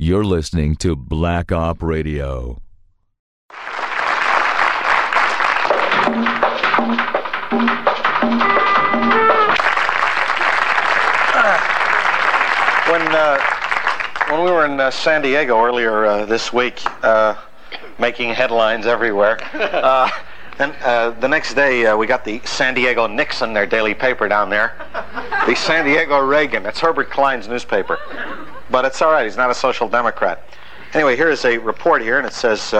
You're listening to Black Op Radio. When we were in San Diego earlier this week, making headlines everywhere, then the next day we got the San Diego Nixon, their daily paper down there. The San Diego Reagan, that's Herbert Klein's newspaper. But it's all right, he's not a social democrat. Anyway, here is a report here, and it says,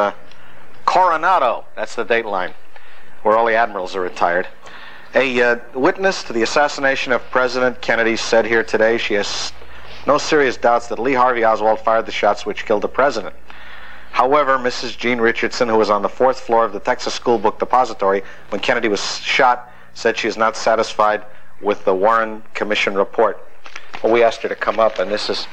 Coronado, that's the date line, where all the admirals are retired. A witness to the assassination of President Kennedy said here today she has no serious doubts that Lee Harvey Oswald fired the shots which killed the president. However, Mrs. Jean Richardson, who was on the fourth floor of the Texas School Book Depository when Kennedy was shot, said she is not satisfied with the Warren Commission report. Well, we asked her to come up, and this is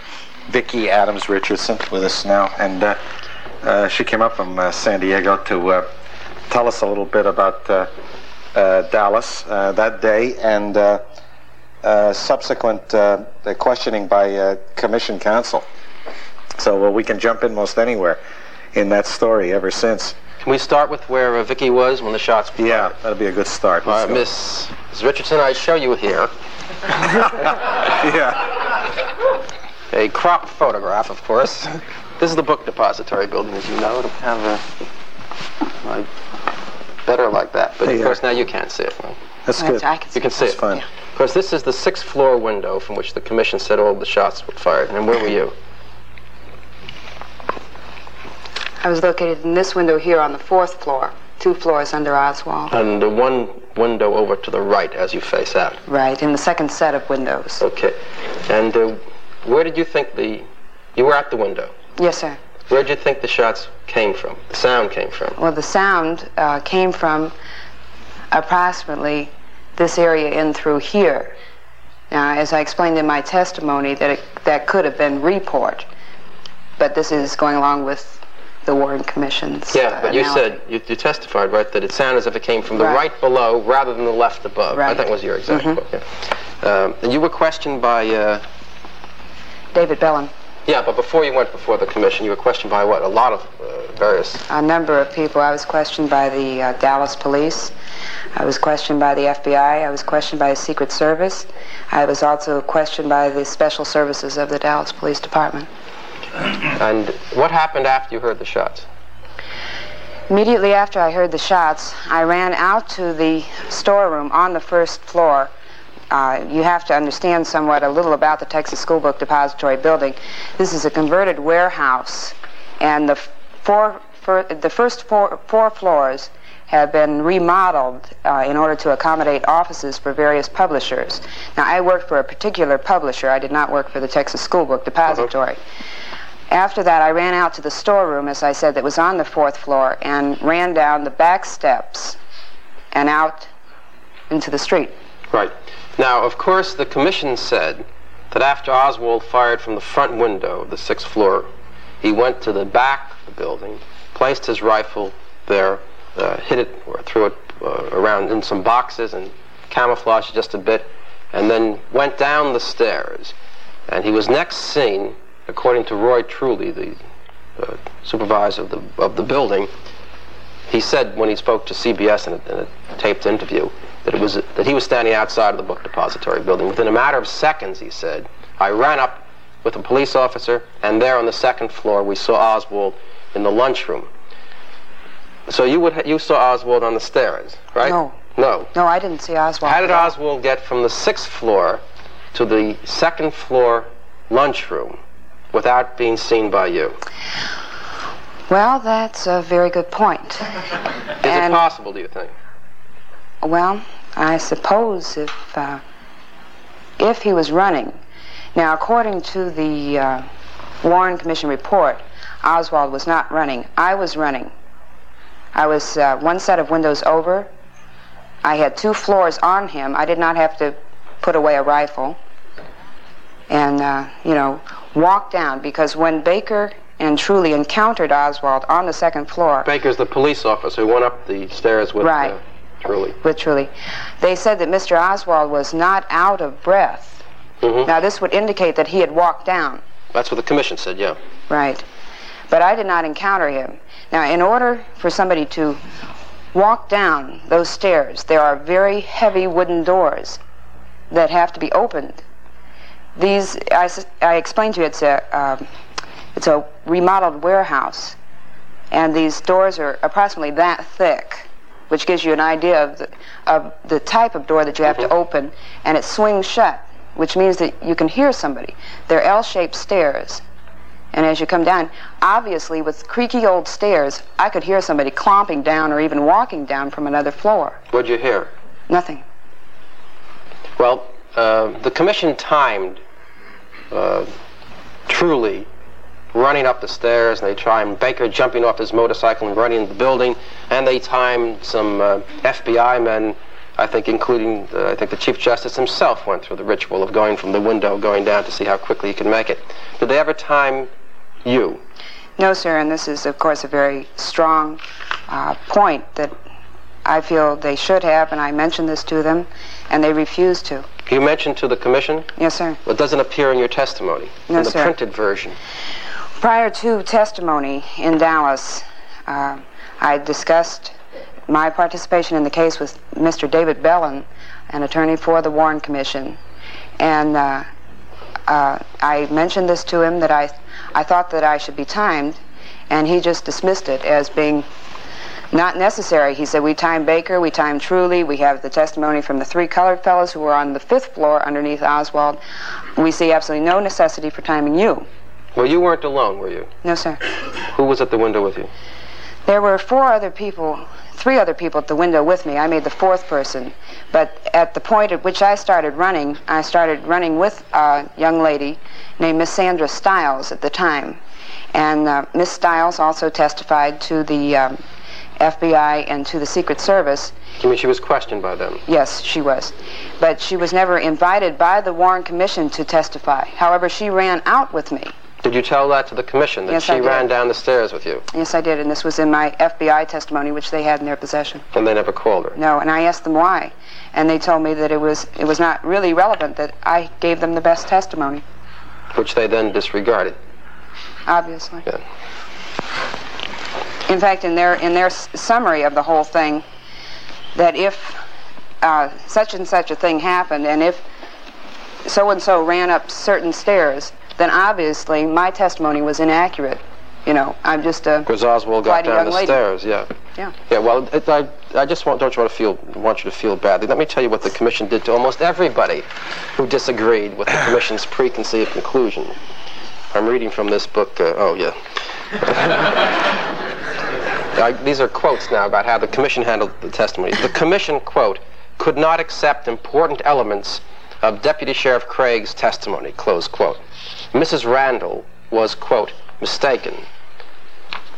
Vicki Adams Richardson with us now, and she came up from San Diego to tell us a little bit about Dallas that day, and subsequent questioning by commission counsel. So we can jump in most anywhere in that story ever since. Can we start with where Vicki was when the shots were fired? Yeah, that'll be a good start. All right, Miss Richardson, I show you here. Yeah. A crop photograph, of course. This is the book depository building, as you know. It'll have a better like that, but hey, of course now you can't see it. Right? That's good. I can see it. Fine. Yeah. Of course, this is the sixth floor window from which the commission said all the shots were fired. And where were you? I was located in this window here on the fourth floor, 2 floors under Oswald. And the one window over to the right as you face out. Right, in the second set of windows. Okay. And where did you think you were at the window? Yes, sir. Where did you think the shots came from? The sound came from? Well, the sound came from approximately this area in through here. Now, as I explained in my testimony, that could have been report, but this is going along with the Warren Commission's but you said, you testified, right, that it sounded as if it came from the right below rather than the left above. Right. I think that was your exact quote. Yeah. And you were questioned by... David Belin. Yeah, but before you went before the Commission, you were questioned by what? A lot of various... A number of people. I was questioned by the Dallas police. I was questioned by the FBI. I was questioned by the Secret Service. I was also questioned by the Special Services of the Dallas Police Department. And what happened after you heard the shots? Immediately after I heard the shots, I ran out to the storeroom on the first floor. You have to understand somewhat a little about the Texas School Book Depository building. This is a converted warehouse, and the first four floors have been remodeled in order to accommodate offices for various publishers. Now, I worked for a particular publisher. I did not work for the Texas School Book Depository. After that, I ran out to the storeroom, as I said, that was on the fourth floor, and ran down the back steps and out into the street. Right. Now, of course, the commission said that after Oswald fired from the front window of the sixth floor, he went to the back of the building, placed his rifle there, hit it or threw it around in some boxes and camouflaged just a bit, and then went down the stairs. And he was next seen, according to Roy Truly, the supervisor of the building. He said when he spoke to CBS in a taped interview that he was standing outside of the book depository building. Within a matter of seconds, he said, I ran up with a police officer, and there on the second floor we saw Oswald in the lunchroom. So you saw Oswald on the stairs, right? No, I didn't see Oswald. How did Oswald get from the sixth floor to the second floor lunchroom without being seen by you? Well, that's a very good point. Is it possible, do you think? Well, I suppose if he was running. Now, according to the Warren Commission report, Oswald was not running. I was running. I was one set of windows over. I had 2 floors on him. I did not have to put away a rifle. And, walk down, because when Baker and Truly encountered Oswald on the second floor... Baker's the police officer who went up the stairs with Truly. With Truly. They said that Mr. Oswald was not out of breath. Now, this would indicate that he had walked down. That's what the commission said, yeah. Right. But I did not encounter him. Now, in order for somebody to walk down those stairs, there are very heavy wooden doors that have to be opened. These, I explained to you, it's a remodeled warehouse, and these doors are approximately that thick, which gives you an idea of the type of door that you have to open, and it swings shut, which means that you can hear somebody. They're L-shaped stairs, and as you come down, obviously with creaky old stairs, I could hear somebody clomping down or even walking down from another floor. What'd you hear? Nothing. Well, the commission timed Truly running up the stairs, and they timed Baker jumping off his motorcycle and running into the building, and they timed some FBI men, I think, including I think the Chief Justice himself went through the ritual of going from the window, going down to see how quickly he could make it. Did they ever time you? No, sir, and this is, of course, a very strong point that I feel they should have, and I mentioned this to them, and they refused to. You mentioned to the commission? Yes, sir. Well, it doesn't appear in your testimony, no, in the sir. Printed version. Prior to testimony in Dallas, I discussed my participation in the case with Mr. David Belin, an attorney for the Warren Commission, and I mentioned this to him, that I thought that I should be timed, and he just dismissed it as being not necessary. He said, we timed Baker, we timed Truly, we have the testimony from the three colored fellows who were on the fifth floor underneath Oswald. We see absolutely no necessity for timing you. Well, you weren't alone, were you? No, sir. Who was at the window with you? There were three other people at the window with me. I made the fourth person. But at the point at which I started running with a young lady named Miss Sandra Stiles at the time. And Miss Stiles also testified to the FBI and to the Secret Service. You mean she was questioned by them? Yes, she was. But she was never invited by the Warren Commission to testify. However, she ran out with me. Did you tell that to the commission, that yes, she ran down the stairs with you? Yes, I did, and this was in my FBI testimony, which they had in their possession. And they never called her? No, and I asked them why, and they told me that it was not really relevant, that I gave them the best testimony. Which they then disregarded? Obviously. Yeah. In fact, in their summary of the whole thing, that if such and such a thing happened, and if so-and-so ran up certain stairs, then obviously my testimony was inaccurate. You know, I'm just a... Because Oswald got down the stairs, yeah. Yeah. Yeah, well, I just want you to feel badly. Let me tell you what the commission did to almost everybody who disagreed with the commission's preconceived conclusion. I'm reading from this book, oh, yeah. These are quotes now about how the commission handled the testimony. The commission, quote, could not accept important elements of Deputy Sheriff Craig's testimony, close quote. Mrs. Randall was, quote, mistaken,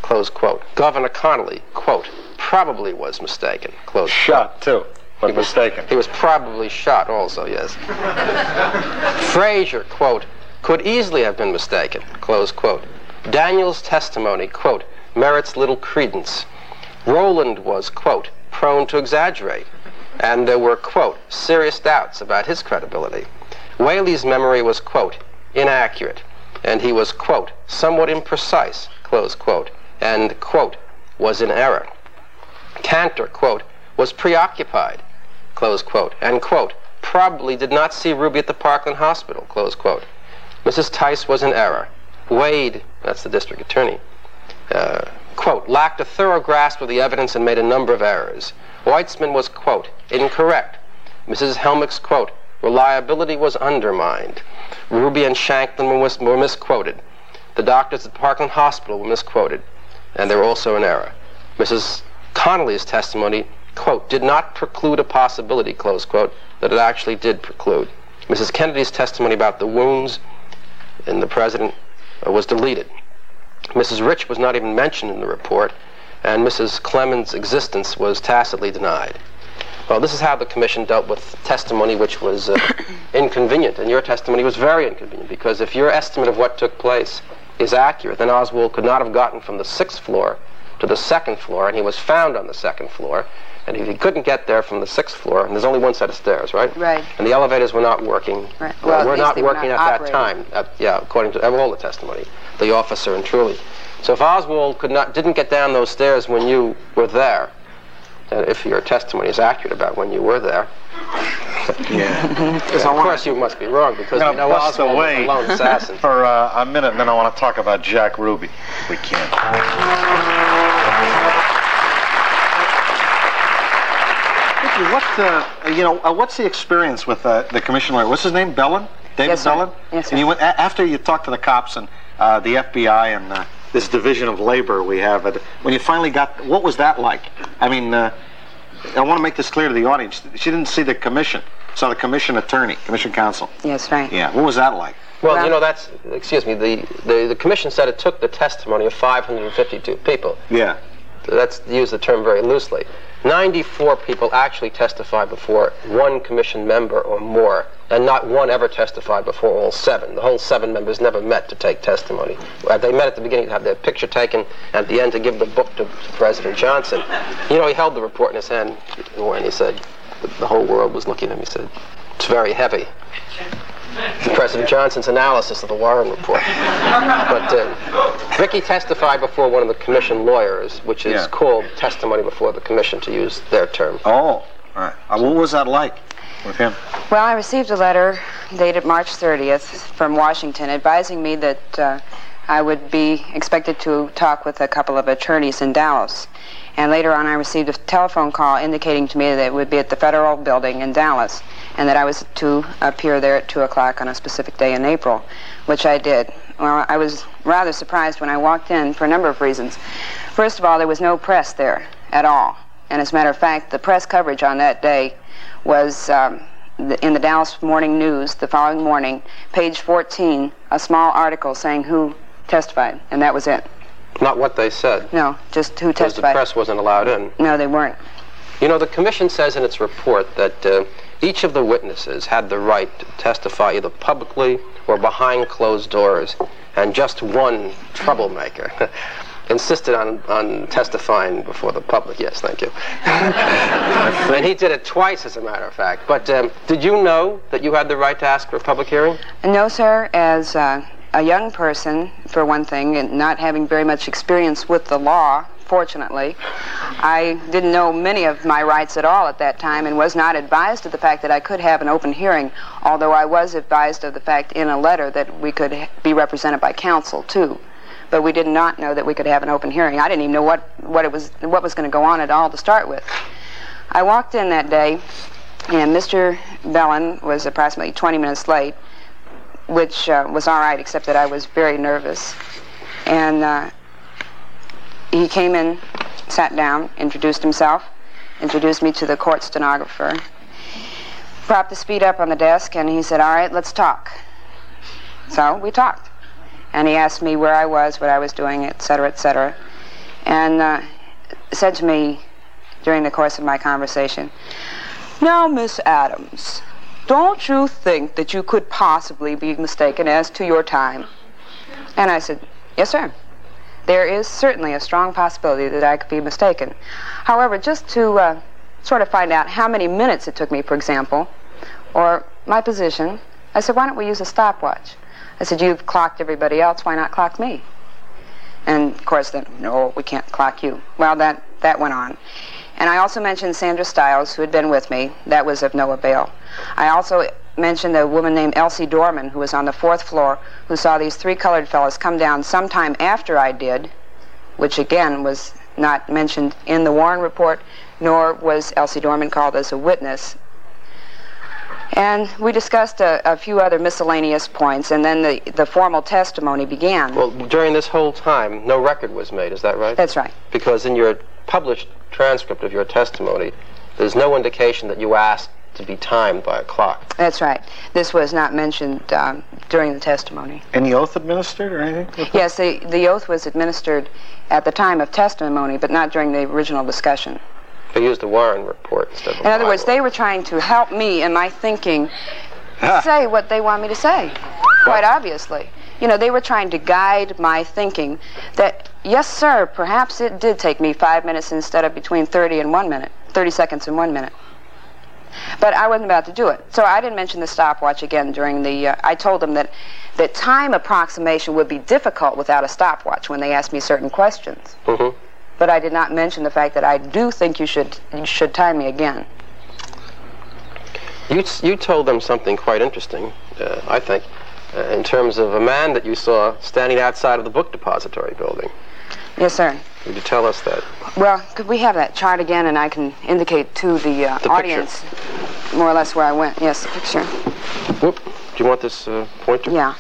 close quote. Governor Connolly, quote, probably was mistaken, close quote. Shot, too, but mistaken. He was probably shot also, yes. Frazier, quote, could easily have been mistaken, close quote. Daniel's testimony, quote, merits little credence. Roland was, quote, prone to exaggerate, and there were, quote, serious doubts about his credibility. Whaley's memory was, quote, inaccurate, and he was, quote, somewhat imprecise, close quote, and, quote, was in error. Cantor, quote, was preoccupied, close quote, and, quote, probably did not see Ruby at the Parkland Hospital, close quote. Mrs. Tice was in error. Wade, that's the district attorney, quote, lacked a thorough grasp of the evidence and made a number of errors. Weitzman was, quote, incorrect. Mrs. Helmick's, quote, reliability was undermined. Ruby and Shanklin were misquoted. The doctors at Parkland Hospital were misquoted, and they were also in error. Mrs. Connolly's testimony, quote, did not preclude a possibility, close quote, that it actually did preclude. Mrs. Kennedy's testimony about the wounds in the president was deleted. Mrs. Rich was not even mentioned in the report, and Mrs. Clemens' existence was tacitly denied. Well, this is how the commission dealt with testimony which was inconvenient, and your testimony was very inconvenient, because if your estimate of what took place is accurate, then Oswald could not have gotten from the sixth floor to the second floor, and he was found on the second floor. And if he couldn't get there from the sixth floor, and there's only one set of stairs, right? Right. And the elevators were not working. Right. Well, we're not working at that time. Yeah, according to all the testimony, the officer and Truly. So if Oswald didn't get down those stairs when you were there, and if your testimony is accurate about when you were there, yeah. Of course you must be wrong, because you know Oswald was a lone assassin. For a minute, and then I want to talk about Jack Ruby. We can't. What's the experience with the commissioner? What's his name? Belin? David Belin? Yes, sir. And you went, after you talked to the cops and the FBI and this division of labor we have, when you finally got, what was that like? I mean, I want to make this clear to the audience. She didn't see the commission, saw the commission attorney, commission counsel. Yes, right. Yeah, what was that like? Well, you know, that's, excuse me, the commission said it took the testimony of 552 people. Yeah. Let's use the term very loosely. 94 people actually testified before one commission member or more, and not one ever testified before all seven. The whole seven members never met to take testimony. They met at the beginning to have their picture taken, and at the end to give the book to President Johnson. You know, he held the report in his hand, and he said, the whole world was looking at him, he said, it's very heavy. President Johnson's analysis of the Warren report. But Vicki testified before one of the commission lawyers, which is called testimony before the commission, to use their term. Oh, all right. What was that like with him? Well, I received a letter dated March 30th from Washington advising me that I would be expected to talk with a couple of attorneys in Dallas. And later on I received a telephone call indicating to me that it would be at the Federal Building in Dallas, and that I was to appear there at 2 o'clock on a specific day in April, which I did. Well, I was rather surprised when I walked in for a number of reasons. First of all, there was no press there at all. And as a matter of fact, the press coverage on that day was in the Dallas Morning News the following morning, page 14, a small article saying who testified, and that was it. Not what they said. No, just who testified. Because the press wasn't allowed in. No, they weren't. You know, the commission says in its report that each of the witnesses had the right to testify either publicly or behind closed doors, and just one troublemaker insisted on testifying before the public. Yes, thank you. And he did it twice, as a matter of fact. But did you know that you had the right to ask for a public hearing? No, sir. As a young person, for one thing, and not having very much experience with the law, fortunately, I didn't know many of my rights at all at that time, and was not advised of the fact that I could have an open hearing, although I was advised of the fact in a letter that we could be represented by counsel too. But we did not know that we could have an open hearing. I didn't even know what was going to go on at all to start with. I walked in that day, and Mr. Belin was approximately 20 minutes late, which was all right, except that I was very nervous. And he came in, sat down, introduced himself, introduced me to the court stenographer, propped the speed up on the desk, and he said, all right, let's talk. So we talked. And he asked me where I was, what I was doing, et cetera, and said to me during the course of my conversation, now, Miss Adams, don't you think that you could possibly be mistaken as to your time? And I said, yes, sir. There is certainly a strong possibility that I could be mistaken. However, just to sort of find out how many minutes it took me, for example, or my position, I said, why don't we use a stopwatch? I said, you've clocked everybody else, why not clock me? And of course, then, no, we can't clock you. Well, that went on. And I also mentioned Sandra Stiles, who had been with me. That was of no avail. I also mentioned a woman named Elsie Dorman, who was on the fourth floor, who saw these three colored fellas come down sometime after I did, which again was not mentioned in the Warren report, nor was Elsie Dorman called as a witness. And we discussed a few other miscellaneous points, and then the formal testimony began. Well, during this whole time, no record was made, is that right? That's right. Because in your published transcript of your testimony, there's no indication that you asked to be timed by a clock. That's right. This was not mentioned during the testimony. Any oath administered or anything? Yes, the oath was administered at the time of testimony, but not during the original discussion. They used the Warren report instead of the Bible. In other words, they were trying to help me in my thinking say what they want me to say, quite obviously. you know, they were trying to guide my thinking that, yes, sir, perhaps it did take me 5 minutes instead of between 30 seconds and 1 minute. But I wasn't about to do it. So I didn't mention the stopwatch again during the, I told them that the time approximation would be difficult without a stopwatch when they asked me certain questions. Mm-hmm. But I did not mention the fact that I do think you should time me again. You told them something quite interesting, I think, in terms of a man that you saw standing outside of the book depository building. Yes, sir. Would you tell us that? Well, could we have that chart again, and I can indicate to the audience picture, more or less, where I went. Yes, the picture. Whoop. Do you want this pointer? Yeah.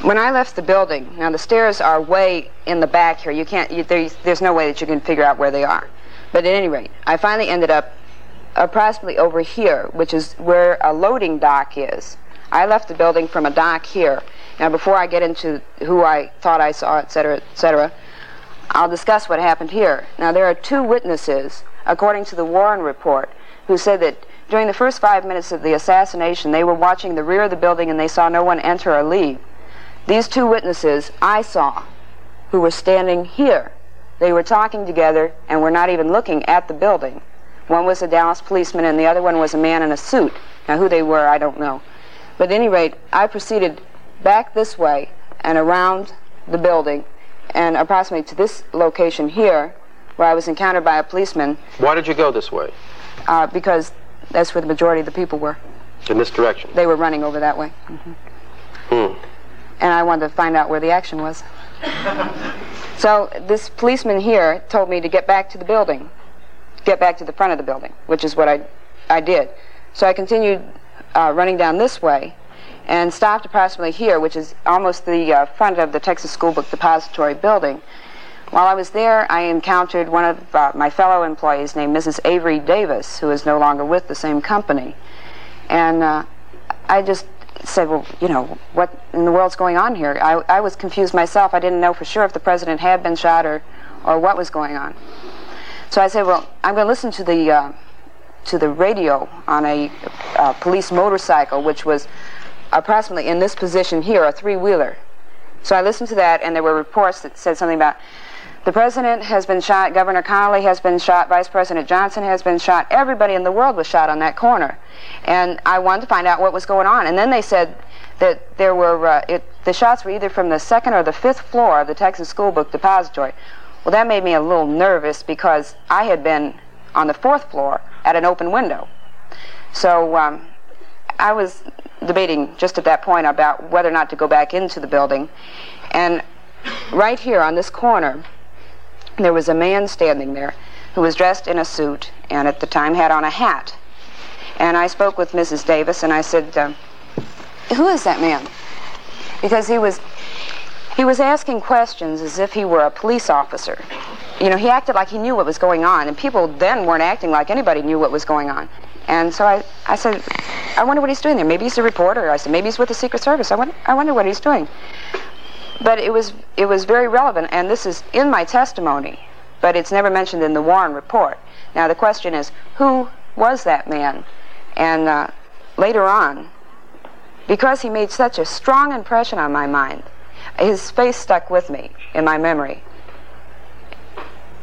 When I left the building, now the stairs are way in the back here. You can't, there's no way that you can figure out where they are. But at any rate, I finally ended up approximately over here, which is where a loading dock is. I left the building from a dock here. Now, before I get into who I thought I saw, et cetera, I'll discuss what happened here. Now, there are two witnesses, according to the Warren report, who said that during the first 5 minutes of the assassination, they were watching the rear of the building and they saw no one enter or leave. These two witnesses I saw, who were standing here. They were talking together and were not even looking at the building. One was a Dallas policeman and the other one was a man in a suit. Now who they were, I don't know. But at any rate, I proceeded back this way and around the building and approximately to this location here where I was encountered by a policeman. Why did you go this way? Because that's where the majority of the people were. In this direction? They were running over that way. Mm-hmm. Hmm. And I wanted to find out where the action was. So this policeman here told me to get back to the building. Get back to the front of the building, which is what I did. So I continued running down this way and stopped approximately here, which is almost the front of the Texas School Book Depository building. While I was there, I encountered one of my fellow employees named Mrs. Avery Davis, who is no longer with the same company. And I just said, well, you know, what in the world's going on here? I was confused myself. I didn't know for sure if the president had been shot or what was going on. So I said, well, I'm going to listen to the radio on a police motorcycle, which was approximately in this position here, a three-wheeler. So I listened to that, and there were reports that said something about the president has been shot, Governor Connolly has been shot, Vice President Johnson has been shot, everybody in the world was shot on that corner. And I wanted to find out what was going on. And then they said that there were, the shots were either from the second or the fifth floor of the Texas School Book Depository. Well, that made me a little nervous because I had been on the fourth floor at an open window. So I was debating just at that point about whether or not to go back into the building. And right here on this corner, there was a man standing there who was dressed in a suit and at the time had on a hat. And I spoke with Mrs. Davis and I said, who is that man? Because he was asking questions as if he were a police officer. You know, he acted like he knew what was going on, and people then weren't acting like anybody knew what was going on. And so I said, I wonder what he's doing there. Maybe he's a reporter. I said, maybe he's with the Secret Service. I wonder what he's doing. But it was very relevant, and this is in my testimony, but it's never mentioned in the Warren report. Now, the question is, who was that man? And later on, because he made such a strong impression on my mind, his face stuck with me in my memory.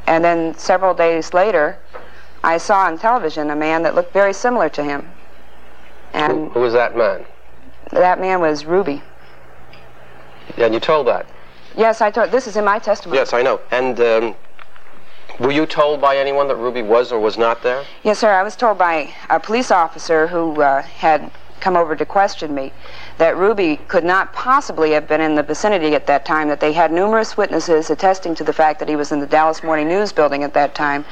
And then several days later, I saw on television a man that looked very similar to him. And who was that man? That man was Ruby. And you told that? Yes, I told. This is in my testimony. Yes, I know. And were you told by anyone that Ruby was or was not there? Yes, sir. I was told by a police officer who had come over to question me that Ruby could not possibly have been in the vicinity at that time, that they had numerous witnesses attesting to the fact that he was in the Dallas Morning News building at that time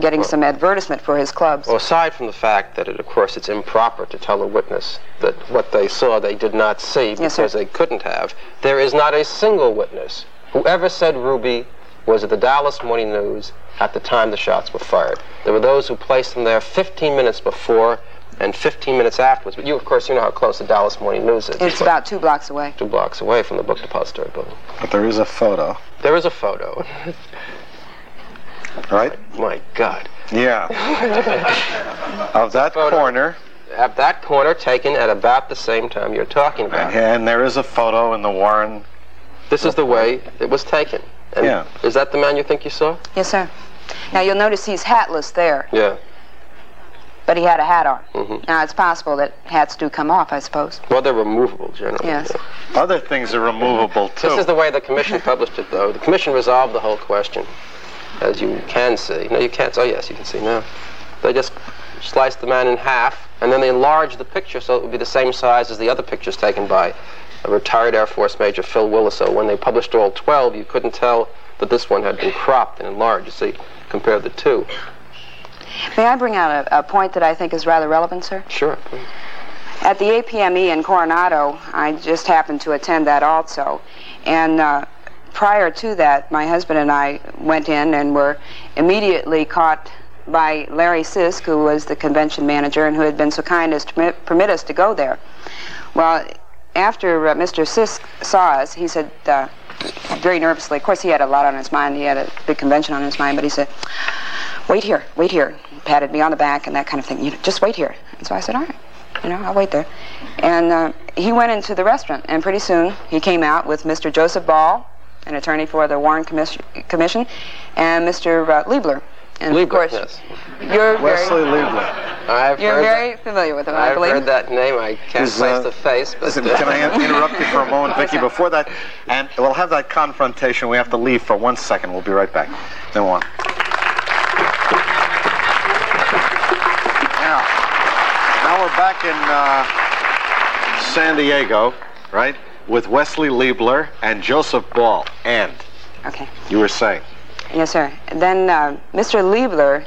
getting some advertisement for his clubs. Well, aside from the fact that, of course, it's improper to tell a witness that what they saw they did not see because they couldn't have, there is not a single witness who ever said Ruby was at the Dallas Morning News at the time the shots were fired. There were those who placed them there 15 minutes before and 15 minutes afterwards. But you, of course, you know how close the Dallas Morning News is. It's about 2 blocks away. 2 blocks away from the book depository building. But there is a photo. There is a photo. Right? My God. Yeah. Of that corner. have that corner taken at about the same time you're talking about. And there is a photo in the Warren. This is the way it was taken. And yeah. Is that the man you think you saw? Yes, sir. Now, you'll notice he's hatless there. Yeah. But he had a hat on. Mm-hmm. Now, it's possible that hats do come off, I suppose. Well, they're removable, generally. Yes. Yeah. Other things are removable, too. This is the way the commission published it, though. The commission resolved the whole question, as you can see. No, you can't. Oh, yes, you can see now. They just sliced the man in half, and then they enlarged the picture so it would be the same size as the other pictures taken by a retired Air Force Major Phil Willis. So when they published all 12, you couldn't tell that this one had been cropped and enlarged. You see, compare the two. May I bring out a point that I think is rather relevant, sir? Sure, please. At the APME in Coronado, I just happened to attend that also, and prior to that, my husband and I went in and were immediately caught by Larry Sisk, who was the convention manager and who had been so kind as to permit us to go there. Well, after Mr. Sisk saw us, he said, very nervously, of course he had a lot on his mind, he had a big convention on his mind, but he said, wait here, wait here. He patted me on the back and that kind of thing, you know, just wait here. And so I said, all right, you know, I'll wait there. And he went into the restaurant, and pretty soon he came out with Mr. Joseph Ball, an attorney for the Warren Commission, and Mr. Liebeler. And Liebeler, of course, yes. You're Wesley Liebeler. You're very familiar with him, I believe. I've heard that name. I can't place the face. But listen, can I interrupt you for a moment, Vicki? Before that, and we'll have that confrontation. We have to leave for 1 second. We'll be right back. Then we'll on. Now we're back in San Diego, right, with Wesley Liebeler and Joseph Ball. And okay, you were saying. Yes, sir. Then Mr. Liebeler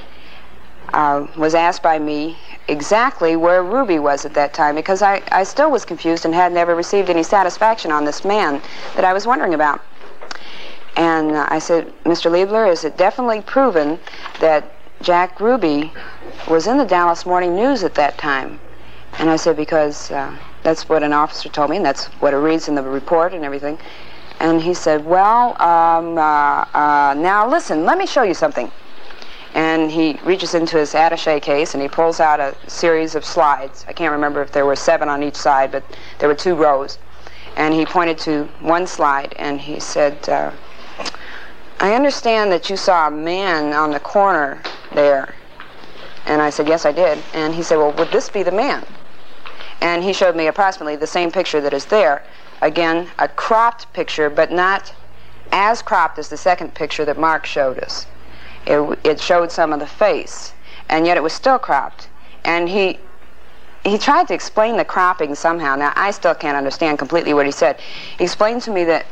was asked by me exactly where Ruby was at that time, because I still was confused and had never received any satisfaction on this man that I was wondering about. And I said, Mr. Liebeler, is it definitely proven that Jack Ruby was in the Dallas Morning News at that time? And I said, because that's what an officer told me, and that's what it reads in the report and everything. And he said, well, now listen, let me show you something. And he reaches into his attaché case and he pulls out a series of slides. I can't remember if there were 7 on each side, but there were 2 rows. And he pointed to one slide and he said, I understand that you saw a man on the corner there. And I said, yes, I did. And he said, well, would this be the man? And he showed me approximately the same picture that is there. Again, a cropped picture, but not as cropped as the second picture that Mark showed us. It showed some of the face, and yet it was still cropped. And he tried to explain the cropping somehow. Now, I still can't understand completely what he said. He explained to me that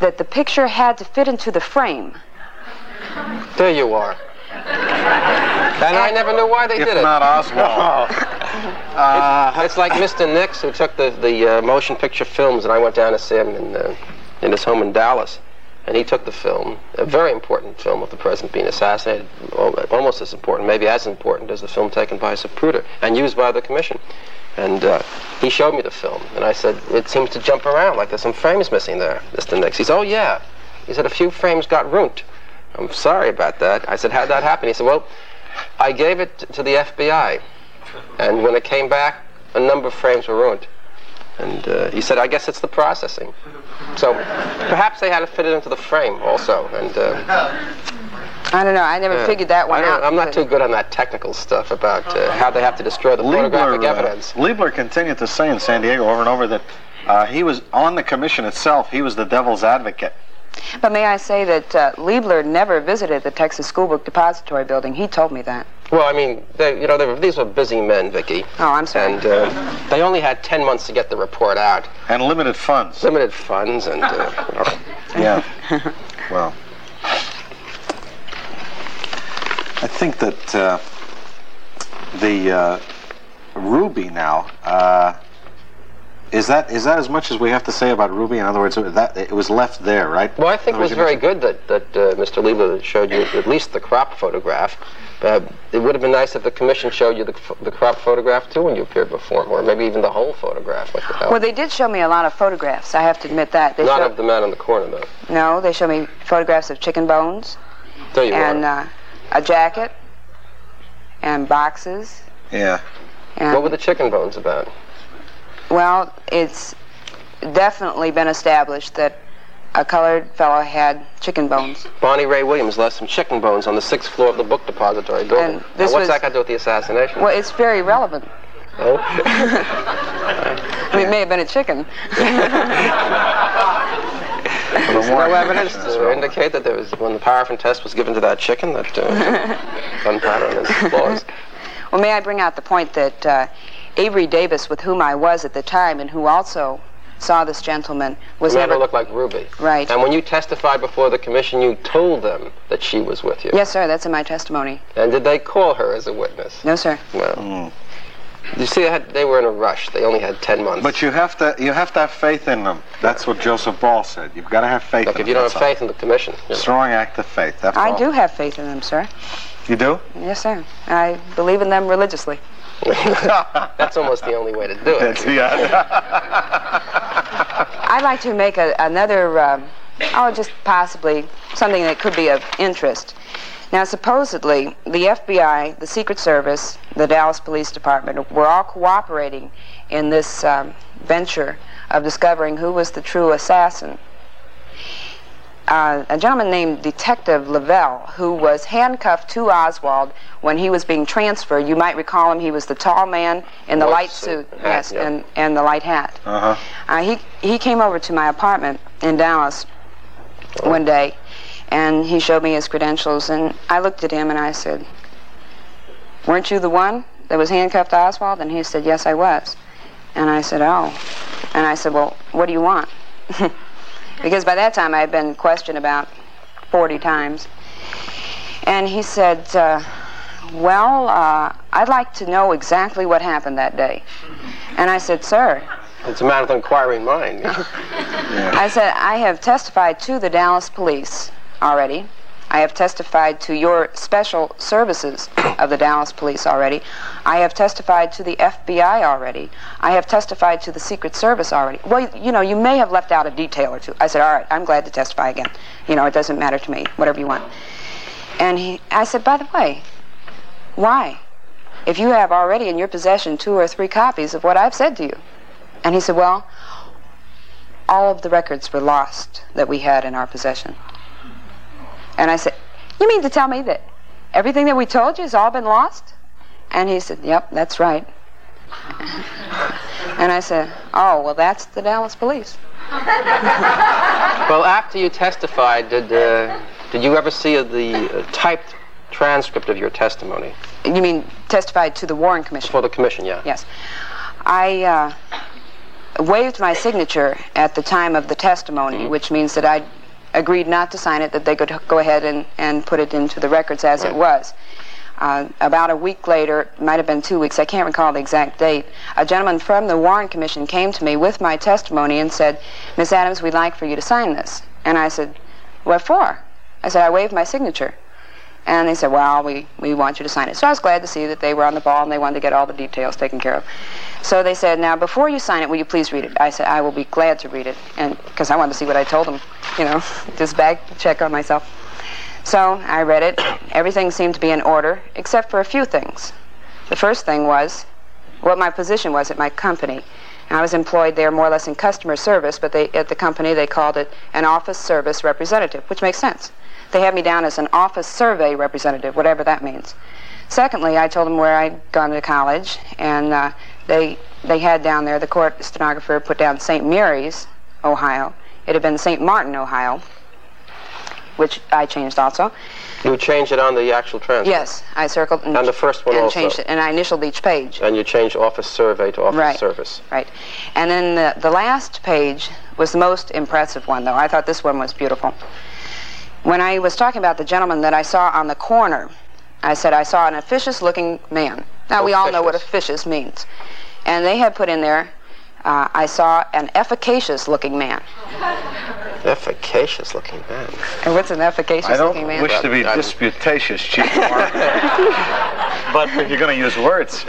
the picture had to fit into the frame. There you are. And I never knew why they did it. It's not Oswald. It's like Mr. Nix, who took the motion picture films, and I went down to see him in his home in Dallas, and he took the film, a very important film of the president being assassinated, almost as important, maybe as important as the film taken by Zapruder and used by the commission. And he showed me the film, and I said, it seems to jump around like there's some frames missing there, Mr. Nix. He said, oh yeah. He said, a few frames got ruined. I'm sorry about that. I said, how'd that happen? He said, well, I gave it to the FBI, and when it came back, a number of frames were ruined. And he said, I guess it's the processing. So perhaps they had to fit it into the frame also. And I don't know. I never figured that one out. I'm not too good on that technical stuff about how they have to destroy the photographic evidence. Liebeler continued to say in San Diego over and over that he was on the commission itself. He was the devil's advocate. But may I say that Liebeler never visited the Texas School Book Depository building. He told me that. Well, I mean, these were busy men, Vicki. Oh, I'm sorry. And they only had 10 months to get the report out. And limited funds. Limited funds and... yeah. Well, I think that Ruby now... Is that as much as we have to say about Ruby? In other words, that it was left there, right? Well, I think it was very good that Mr. Liebeler showed you at least the crop photograph. It would have been nice if the commission showed you the crop photograph too when you appeared before, or maybe even the whole photograph. Like well, they did show me a lot of photographs. I have to admit that. They Not of the man on the corner, though. No, they showed me photographs of chicken bones. There you are. And a jacket and boxes. Yeah. And what were the chicken bones about? Well, it's definitely been established that a colored fellow had chicken bones. Bonnie Ray Williams left some chicken bones on the 6th floor of the book depository building. And this what's that got to do with the assassination? Well, it's very relevant. Oh? I mean, it may have been a chicken. There's no evidence to indicate that there was, when the paraffin test was given to that chicken, that gunpowder on his floors. Well, may I bring out the point that Avery Davis, with whom I was at the time and who also saw this gentleman, was never looked like Ruby. Right. And when you testified before the commission, you told them that she was with you. Yes, sir. That's in my testimony. And did they call her as a witness? No, sir. No. Mm. You see, they were in a rush. They only had 10 months. But you have to have faith in them. That's what Joseph Ball said. You've got to have faith. Look, in them. Look, if you don't have faith in the commission, it's a strong act of faith. That's all. I do have faith in them, sir. You do? Yes, sir. I believe in them religiously. That's almost the only way to do it. I'd like to make another, oh, just possibly something that could be of interest. Now, supposedly, the FBI, the Secret Service, the Dallas Police Department were all cooperating in this venture of discovering who was the true assassin. A gentleman named Detective Lavelle, who was handcuffed to Oswald when he was being transferred. You might recall him. He was the tall man in the light suit, yes, yeah. and the light hat. Uh-huh. He came over to my apartment in Dallas one day, and he showed me his credentials, and I looked at him and I said, "Weren't you the one that was handcuffed to Oswald?" And he said, "Yes, I was." And I said, "Oh." And I said, "Well, what do you want?" Because by that time I had been questioned about 40 times. And he said, "Well, I'd like to know exactly what happened that day." And I said, "Sir." It's a matter of inquiring mind. Yeah. I said, "I have testified to the Dallas police already. I have testified to your special services of the Dallas police already. I have testified to the FBI already. I have testified to the Secret Service already. Well, you know, you may have left out a detail or two." I said, "All right, I'm glad to testify again. You know, it doesn't matter to me, whatever you want." And I said, "By the way, why? If you have already in your possession 2 or 3 copies of what I've said to you." And he said, "Well, all of the records were lost that we had in our possession." And I said, "You mean to tell me that everything that we told you has all been lost?" And he said, "Yep, that's right." And I said, "Oh, well, that's the Dallas police." Well, after you testified, did you ever see the typed transcript of your testimony? You mean testified to the Warren Commission? For the commission, yeah. Yes. I waived my signature at the time of the testimony, mm-hmm. which means that I agreed not to sign it, that they could go ahead and put it into the records as right. it was. About a week later, might have been 2 weeks, I can't recall the exact date, a gentleman from the Warren Commission came to me with my testimony and said, "Miss Adams, we'd like for you to sign this." And I said, "What for?" I said, "I waived my signature." And they said, "Well, we want you to sign it." So I was glad to see that they were on the ball and they wanted to get all the details taken care of. So they said, "Now, before you sign it, will you please read it?" I said, "I will be glad to read it," and because I wanted to see what I told them, you know, just back check on myself. So I read it. Everything seemed to be in order, except for a few things. The first thing was what my position was at my company. I was employed there more or less in customer service, but at the company they called it an office service representative, which makes sense. They had me down as an office survey representative, whatever that means. Secondly, I told them where I'd gone to college, and they had down there, the court stenographer put down St. Mary's, Ohio. It had been St. Martin, Ohio, which I changed also. You changed it on the actual transcript? Yes, I circled and the first one and also. Changed it, and I initialed each page. And you changed office survey to office right. service. Right. And then the last page was the most impressive one, though. I thought this one was beautiful. When I was talking about the gentleman that I saw on the corner, I said I saw an officious-looking man. Now, we all know what officious means. And they had put in there, I saw an efficacious-looking man. Efficacious-looking man. And what's an efficacious-looking man? I don't wish to be disputatious, Chief Warren. But if you're going to use words.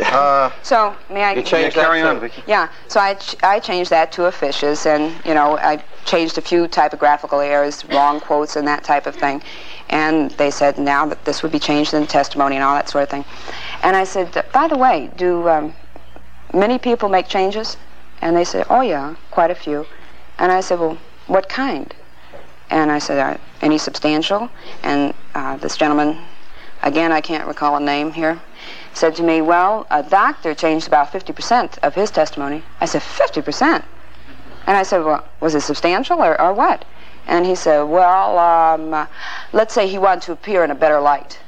So, may I... You change that carry on, Vicki. Yeah, so I changed that to officious, and, you know, I changed a few typographical errors, wrong quotes, and that type of thing. And they said now that this would be changed in testimony and all that sort of thing. And I said, "By the way, do many people make changes, and they say, oh yeah, quite a few. And I said, well, what kind? And I said, any substantial? And this gentleman, again, I can't recall a name here, said to me, well, a doctor changed about 50% of his testimony. I said, 50%? And I said, well, was it substantial or what? And he said, well, let's say he wanted to appear in a better light.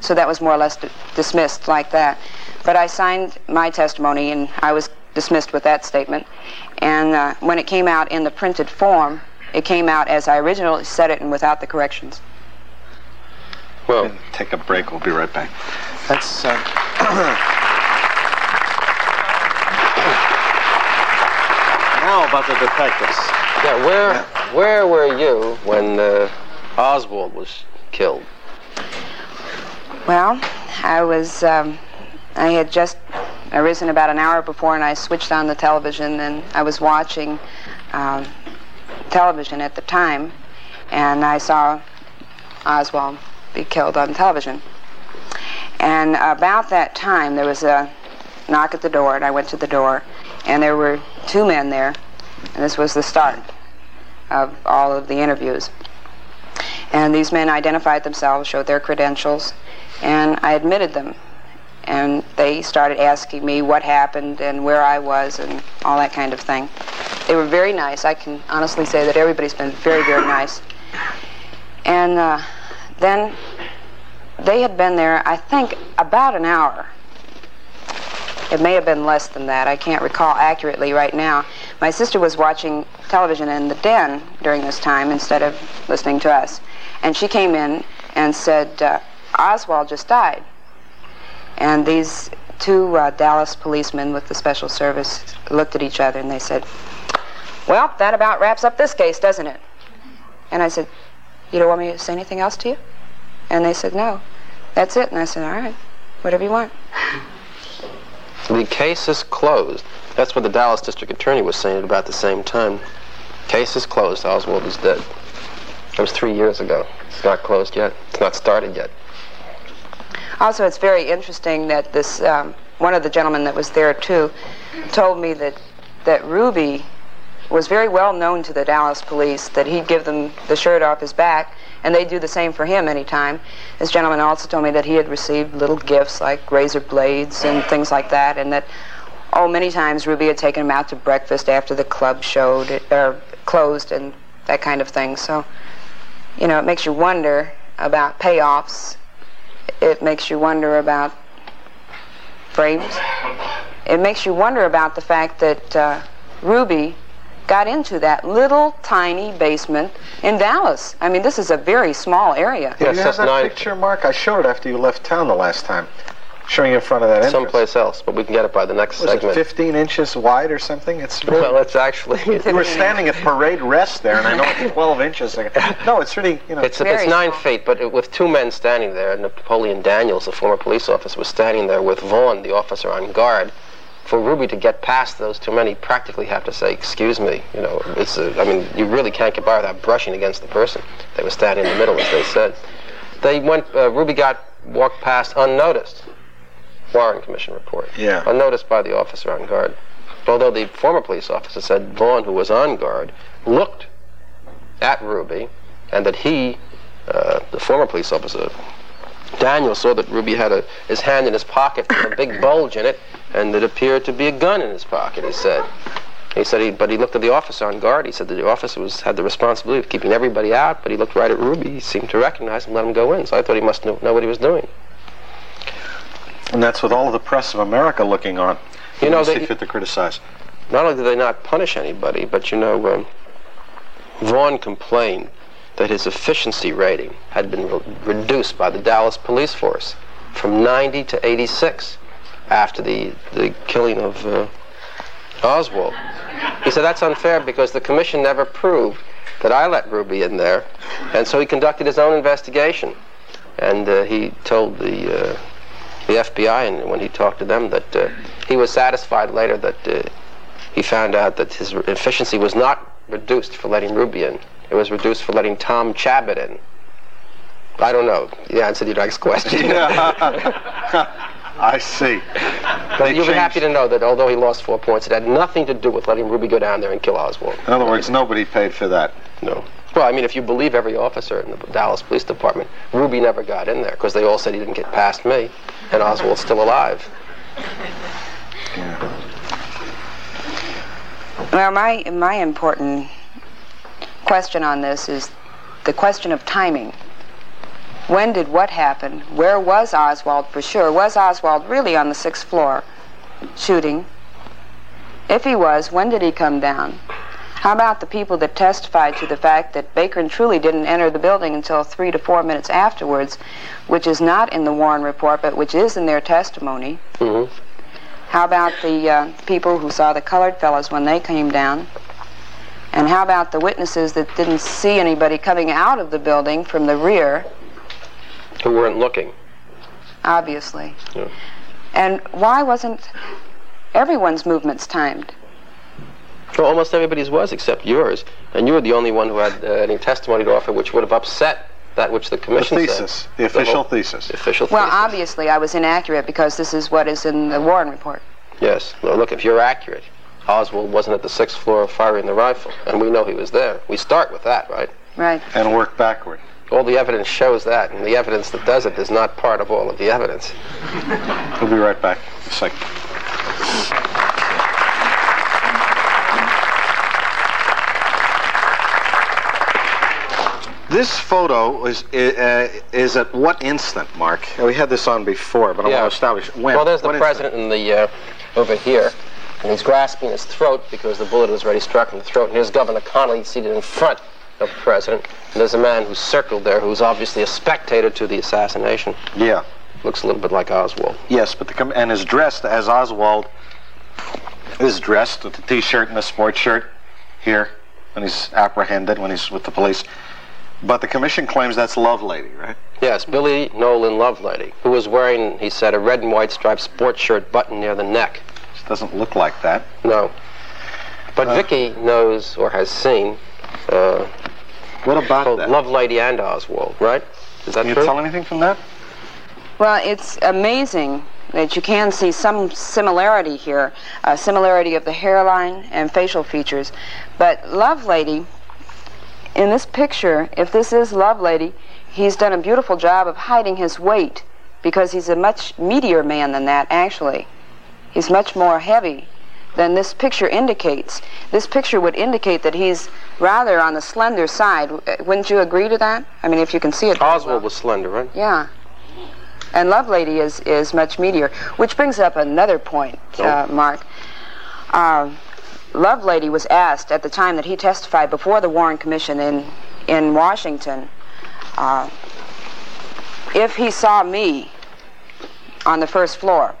So that was more or less dismissed like that. But I signed my testimony, and I was dismissed with that statement. And when it came out in the printed form, it came out as I originally said it and without the corrections. Well, take a break. We'll be right back. That's... now about the detectives. Yeah, where were you when Oswald was killed? Well, I was... I had just arisen about an hour before, and I switched on the television, and I was watching television at the time, and I saw Oswald be killed on television. And about that time, there was a knock at the door, and I went to the door, and there were two men there, and this was the start of all of the interviews. And these men identified themselves, showed their credentials, and I admitted them. And they started asking me what happened and where I was and all that kind of thing. They were very nice. I can honestly say that everybody's been very, very nice. And then they had been there, I think, about an hour. It may have been less than that. I can't recall accurately right now. My sister was watching television in the den during this time instead of listening to us. And she came in and said, Oswald just died. And these two Dallas policemen with the Special Service looked at each other and they said, well, that about wraps up this case, doesn't it? And I said, you don't want me to say anything else to you? And they said, no, that's it. And I said, all right, whatever you want. The case is closed. That's what the Dallas District Attorney was saying at about the same time. Case is closed, Oswald is dead. That was 3 years ago. It's not closed yet. It's not started yet. Also, it's very interesting that this, one of the gentlemen that was there, too, told me that Ruby was very well known to the Dallas police, that he'd give them the shirt off his back, and they'd do the same for him any time. This gentleman also told me that he had received little gifts like razor blades and things like that, and that, oh, many times Ruby had taken him out to breakfast after the club closed and that kind of thing. So, you know, it makes you wonder about payoffs. It makes you wonder about frames. It makes you wonder about the fact that Ruby got into that little tiny basement in Dallas. I mean, this is a very small area. Yes, you have that picture, Mark? I showed it after you left town the last time, showing you in front of that entrance. Someplace else, but we can get it by the next segment. Was it 15 inches wide or something? It's really... Well, it's actually... You were standing at Parade Rest there, and I know it's 12 inches. No, it's really, you know... It's 9 feet, but with two men standing there, Napoleon Daniels, the former police officer, was standing there with Vaughan, the officer on guard. For Ruby to get past those two men, he practically have to say, excuse me, you know, it's I mean, you really can't get by without brushing against the person. They were standing in the middle, as they said. They went, Ruby walked past unnoticed. Warren Commission report. Yeah. Unnoticed by the officer on guard. Although the former police officer said Vaughan, who was on guard, looked at Ruby, and that he, the former police officer, Daniel, saw that Ruby had his hand in his pocket with a big bulge in it, and it appeared to be a gun in his pocket, he said. But he looked at the officer on guard. He said that the officer had the responsibility of keeping everybody out, but he looked right at Ruby. He seemed to recognize him, let him go in. So I thought he must know what he was doing. And that's with all of the press of America looking on. You know, they fit to criticize. Not only did they not punish anybody, but you know, Vaughan complained that his efficiency rating had been reduced by the Dallas police force from 90 to 86 after the killing of Oswald. He said that's unfair because the commission never proved that I let Ruby in there, and so he conducted his own investigation, and he told the FBI, and when he talked to them, that he was satisfied later that he found out that his efficiency was not reduced for letting Ruby in. It was reduced for letting Tom Chabot in. I don't know. The answer to your next question. I see. But you'll be happy to know that although he lost 4 points, it had nothing to do with letting Ruby go down there and kill Oswald. In other words, nobody paid for that. No. Well, I mean, if you believe every officer in the Dallas Police Department, Ruby never got in there because they all said he didn't get past me, and Oswald's still alive. Well, my important question on this is the question of timing. When did what happen? Where was Oswald for sure? Was Oswald really on the 6th floor shooting? If he was, when did he come down? How about the people that testified to the fact that Baker and Truly didn't enter the building until 3 to 4 minutes afterwards, which is not in the Warren report, but which is in their testimony? Mm-hmm. How about the people who saw the colored fellows when they came down? And how about the witnesses that didn't see anybody coming out of the building from the rear? Who weren't looking. Obviously. Yeah. And why wasn't everyone's movements timed? Well, almost everybody's was, except yours. And you were the only one who had any testimony to offer which would have upset that which the commission said. The thesis. The official thesis. Well, obviously I was inaccurate because this is what is in the Warren report. Yes. Well, look, if you're accurate, Oswald wasn't at the 6th floor firing the rifle, and we know he was there. We start with that, right? Right. And work backward. All the evidence shows that, and the evidence that doesn't is not part of all of the evidence. We'll be right back in a second. This photo is at what instant, Mark? We had this on before, but I want to establish when. Well, there's the president in the, over here, and he's grasping his throat because the bullet was already struck in the throat, and here's Governor Connolly seated in front of the president, and there's a man who's circled there who's obviously a spectator to the assassination. Yeah. Looks a little bit like Oswald. Yes, but and is dressed as Oswald is dressed, with a T-shirt and a sports shirt here when he's apprehended, when he's with the police. But the commission claims that's Lovelady, right? Yes, Billy Nolan Lovelady, who was wearing, he said, a red and white striped sports shirt button near the neck. It doesn't look like that. No. But Vicki knows, or has seen, what about that? Lovelady and Oswald, right? Is that true? Can you tell anything from that? Well, it's amazing that you can see some similarity here, a similarity of the hairline and facial features. But Lovelady, in this picture, if this is Lovelady, he's done a beautiful job of hiding his weight because he's a much meatier man than that, actually. He's much more heavy than this picture indicates. This picture would indicate that he's rather on the slender side. Wouldn't you agree to that? I mean, if you can see it. Oswald was slender, right? Yeah. And Lovelady is much meatier, which brings up another point, Mark. Lovelady was asked at the time that he testified before the Warren Commission in Washington if he saw me on the first floor.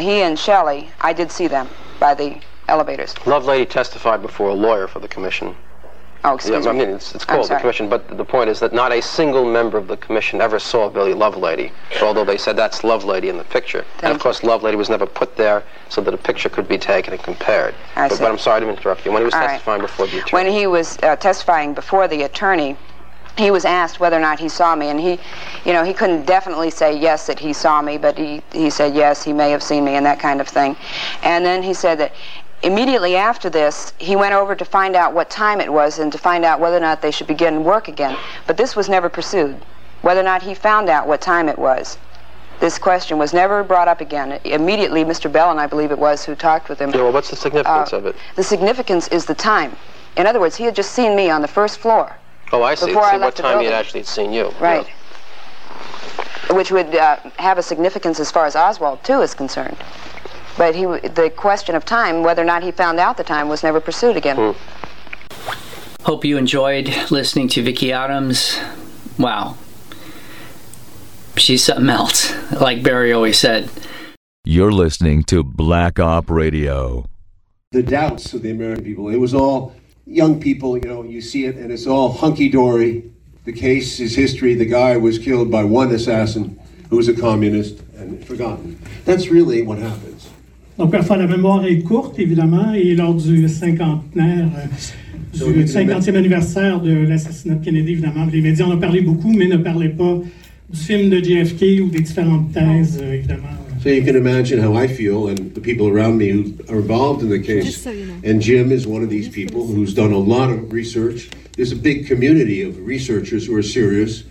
He and Shelley, I did see them by the elevators. Lovelady testified before a lawyer for the commission. Oh, excuse me. I mean, it's called the commission, but the point is that not a single member of the commission ever saw Billy Lovelady, although they said that's Lovelady in the picture. And of course, Lovelady was never put there so that a picture could be taken and compared. But I'm sorry to interrupt you. When he was testifying before the attorney. When he was testifying before the attorney, he was asked whether or not he saw me, and he, you know, he couldn't definitely say yes that he saw me, but he said yes, he may have seen me, and that kind of thing. And then he said that immediately after this, he went over to find out what time it was and to find out whether or not they should begin work again. But this was never pursued, whether or not he found out what time it was. This question was never brought up again. Immediately, Mr. Belin, I believe it was, who talked with him. Yeah, well, what's the significance of it? The significance is the time. In other words, he had just seen me on the first floor. Oh, I see. Before I left the building. What time he had actually seen you. Right. Yeah. Which would have a significance as far as Oswald, too, is concerned. But the question of time, whether or not he found out the time, was never pursued again. Hope you enjoyed listening to Vicki Adams. Wow. She's something else, like Barry always said. You're listening to Black Op Radio. The doubts of the American people, it was all young people, you know, you see it, and it's all hunky-dory. The case is history. The guy was killed by one assassin who was a communist and forgotten. That's really what happens. Donc, enfin, la mémoire est courte, évidemment, et lors du cinquantenaire, du 50e anniversaire de l'assassinat de Kennedy, évidemment, les médias en ont parlé beaucoup, mais ne parlaient pas du film de JFK ou des différentes thèses, évidemment. So you can imagine how I feel and the people around me who are involved in the case. So you know. And Jim is one of these people who's done a lot of research. There's a big community of researchers who are serious.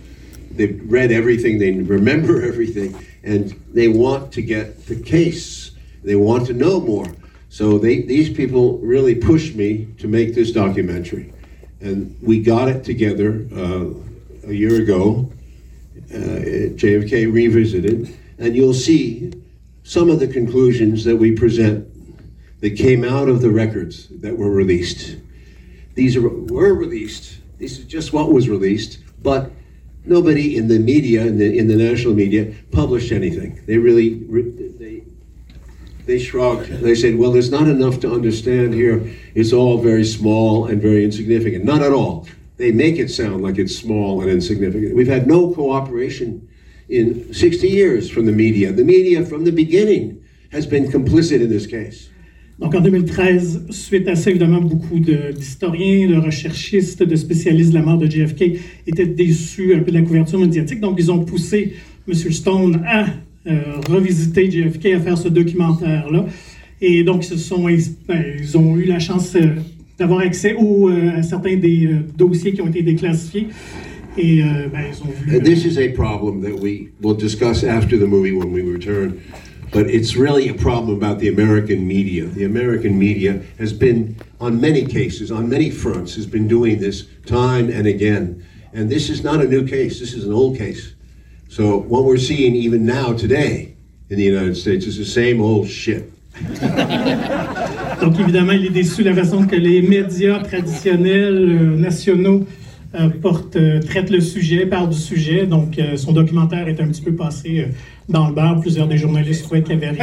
They've read everything, they remember everything, and they want to get the case. They want to know more. So these people really pushed me to make this documentary. And we got it together a year ago. JFK Revisited. And you'll see some of the conclusions that we present that came out of the records that were released. These were released. This is just what was released, but nobody in the media, in the national media, published anything. They really, they shrugged. They said, well, there's not enough to understand here. It's all very small and very insignificant. Not at all. They make it sound like it's small and insignificant. We've had no cooperation in 60 years from the media. The media from the beginning has been complicit in this case. Donc en 2013, suite à ça, évidemment, beaucoup d'historiens, de recherchistes, de spécialistes de la mort de JFK étaient déçus un peu de la couverture médiatique. Donc ils ont poussé M. Stone à revisiter JFK, à faire ce documentaire-là. Et donc ils ont eu la chance d'avoir accès à certains des dossiers qui ont été déclassifiés. And this is a problem that we will discuss after the movie when we return, but it's really a problem about the American media. The American media has been, on many cases, on many fronts, has been doing this time and again. And this is not a new case, this is an old case. So what we're seeing even now today in the United States is the same old shit. Donc évidemment, il est déçu de la façon que les médias traditionnels, nationaux, traite le sujet, parle du sujet. Donc, son documentaire est un petit peu passé dans le beurre. Plusieurs des journalistes trouvaient qu'il n'y avait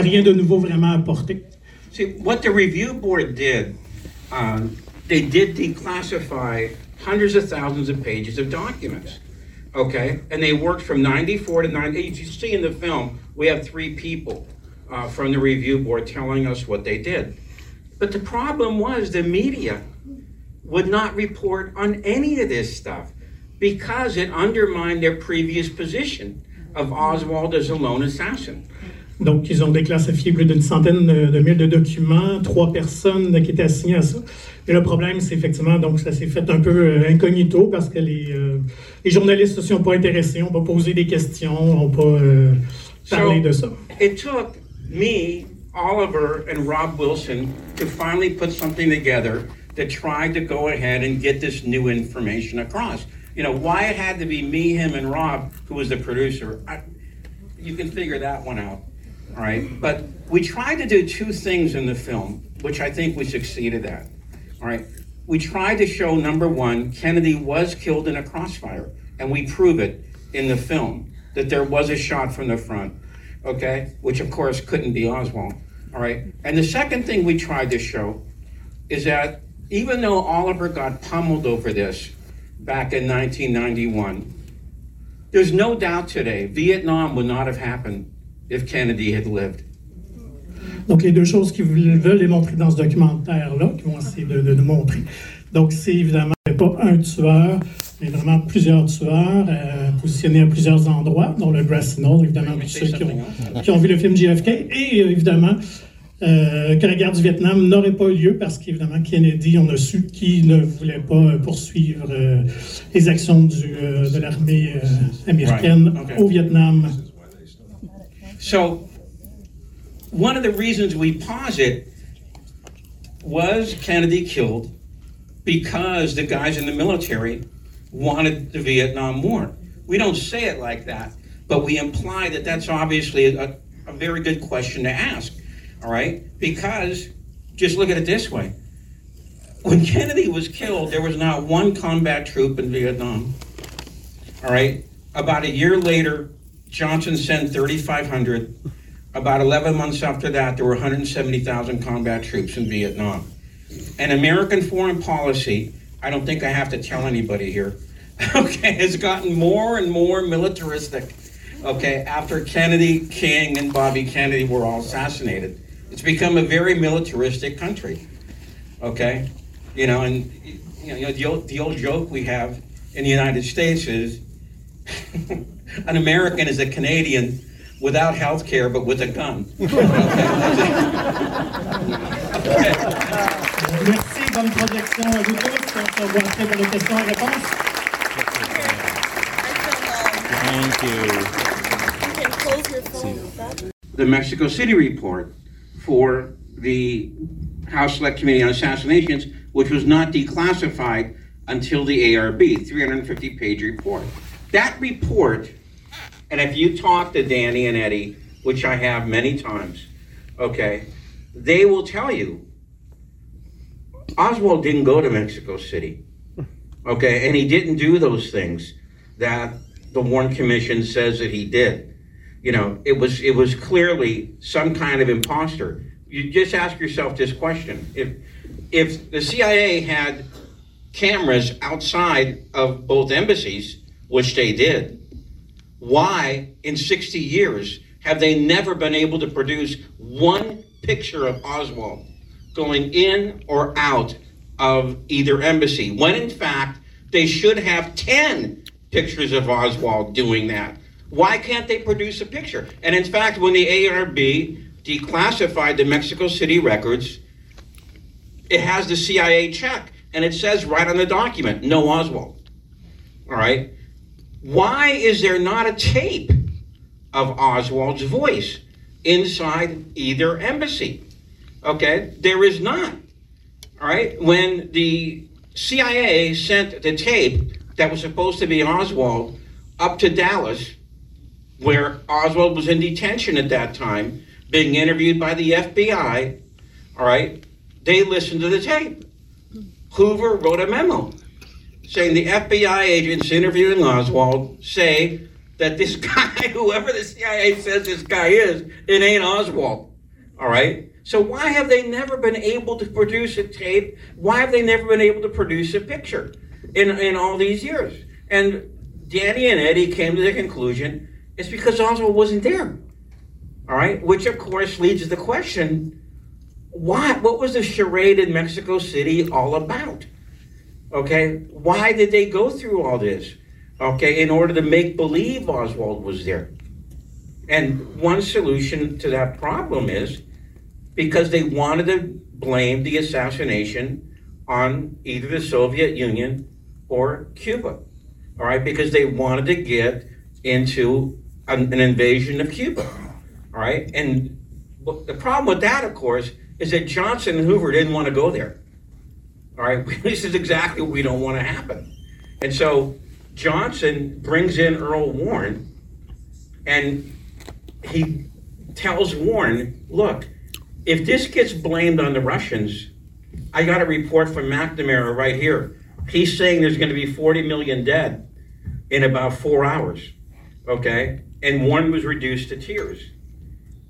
rien de nouveau vraiment apporté. See, what the review board did, they did declassify hundreds of thousands of pages of documents. Okay? And they worked from 94 to 98. You see in the film, we have three people from the review board telling us what they did. But the problem was the media would not report on any of this stuff because it undermined their previous position of Oswald as a lone assassin. Donc, ils ont déclassifié plus d'une centaine de mille de documents, 3 personnes qui étaient assignées à ça. Et le problème, c'est effectivement, donc ça s'est fait un peu incognito parce que les journalistes ne sont pas intéressés, n'ont pas posé des questions, n'ont pas parlé de ça. It took me, Oliver and Rob Wilson to finally put something together that tried to go ahead and get this new information across. You know, why it had to be me, him, and Rob, who was the producer, you can figure that one out, all right? But we tried to do two things in the film, which I think we succeeded at, all right? We tried to show, number one, Kennedy was killed in a crossfire, and we prove it in the film, that there was a shot from the front, okay? Which, of course, couldn't be Oswald. All right, and the second thing we tried to show is that even though Oliver got pummeled over this back in 1991, there's no doubt today Vietnam would not have happened if Kennedy had lived. Donc les deux choses qu'ils veulent les montrer dans ce documentaire-là, qu'ils vont essayer de nous montrer. Donc c'est évidemment pas un tueur, mais vraiment plusieurs tueurs positionnés à plusieurs endroits, dont le Grassy Knoll, évidemment, pour ceux qui ont vu le film JFK. Et évidemment, que la guerre du Vietnam n'aurait pas eu lieu parce qu'évidemment, Kennedy, on a su qu'il ne voulait pas poursuivre les actions de l'armée américaine au Vietnam. So, one of the reasons we posit was Kennedy killed because the guys in the military wanted the Vietnam War. We don't say it like that, but we imply that that's obviously a very good question to ask, all right? Because, just look at it this way. When Kennedy was killed, there was not one combat troop in Vietnam, all right? About a year later, Johnson sent 3,500. About 11 months after that, there were 170,000 combat troops in Vietnam. And American foreign policy, I don't think I have to tell anybody here, okay, has gotten more and more militaristic, okay, after Kennedy, King, and Bobby Kennedy were all assassinated. It's become a very militaristic country, okay? You know, and you know the old joke we have in the United States is An American is a Canadian without health care, but with a gun. Merci, bonne projection à vous tous. On va rentrer pour les questions et réponses. Thank you. You can close your phone with that. The Mexico City report for the House Select Committee on Assassinations, which was not declassified until the ARB, 350-page report. That report, and if you talk to Danny and Eddie, which I have many times, okay, they will tell you, Oswald didn't go to Mexico City, okay, and he didn't do those things that the Warren Commission says that he did. You know, it was clearly some kind of imposter. You just ask yourself this question. If the CIA had cameras outside of both embassies, which they did, why in 60 years have they never been able to produce one picture of Oswald going in or out of either embassy, when in fact they should have 10 pictures of Oswald doing that? Why can't they produce a picture? And in fact, when the ARB declassified the Mexico City records, it has the CIA check, and it says right on the document, no Oswald. All right? Why is there not a tape of Oswald's voice inside either embassy? Okay, there is not. All right, when the CIA sent the tape that was supposed to be Oswald up to Dallas, where Oswald was in detention at that time, being interviewed by the FBI, all right, they listened to the tape. Hoover wrote a memo saying the FBI agents interviewing Oswald say that this guy, whoever the CIA says this guy is, it ain't Oswald, all right? So why have they never been able to produce a tape? Why have they never been able to produce a picture in all these years? And Danny and Eddie came to the conclusion it's because Oswald wasn't there, all right? Which of course leads to the question, why? What was the charade in Mexico City all about? Okay, why did they go through all this? Okay, in order to make believe Oswald was there. And one solution to that problem is because they wanted to blame the assassination on either the Soviet Union or Cuba, all right? Because they wanted to get into an invasion of Cuba, all right? And the problem with that, of course, is that Johnson and Hoover didn't want to go there. All right, this is exactly what we don't want to happen. And so Johnson brings in Earl Warren and he tells Warren, look, if this gets blamed on the Russians, I got a report from McNamara right here. He's saying there's going to be 40 million dead in about 4 hours, okay? And Warren was reduced to tears,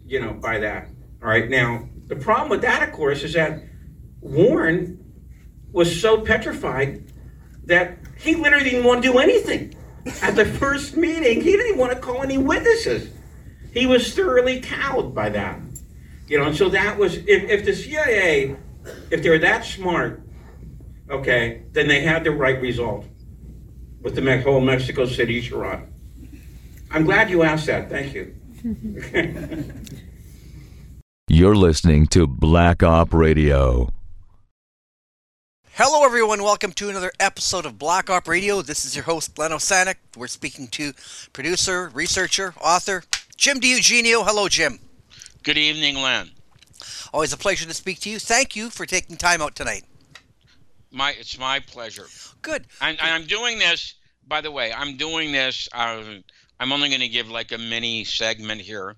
you know, by that. All right, now, the problem with that, of course, is that Warren was so petrified that he literally didn't want to do anything. At the first meeting, he didn't want to call any witnesses. He was thoroughly cowed by that. You know, and so that was, if the CIA, if they were that smart, okay, then they had the right result with the whole Mexico City charade. I'm glad you asked that, thank you. You're listening to Black Op Radio. Hello everyone, welcome to another episode of Black Op Radio. This is your host, Len Osanek. We're speaking to producer, researcher, author, Jim DiEugenio. Hello, Jim. Good evening, Len. Always a pleasure to speak to you. Thank you for taking time out tonight. It's my pleasure. Good. I'm doing this, by the way, I'm only going to give like a mini segment here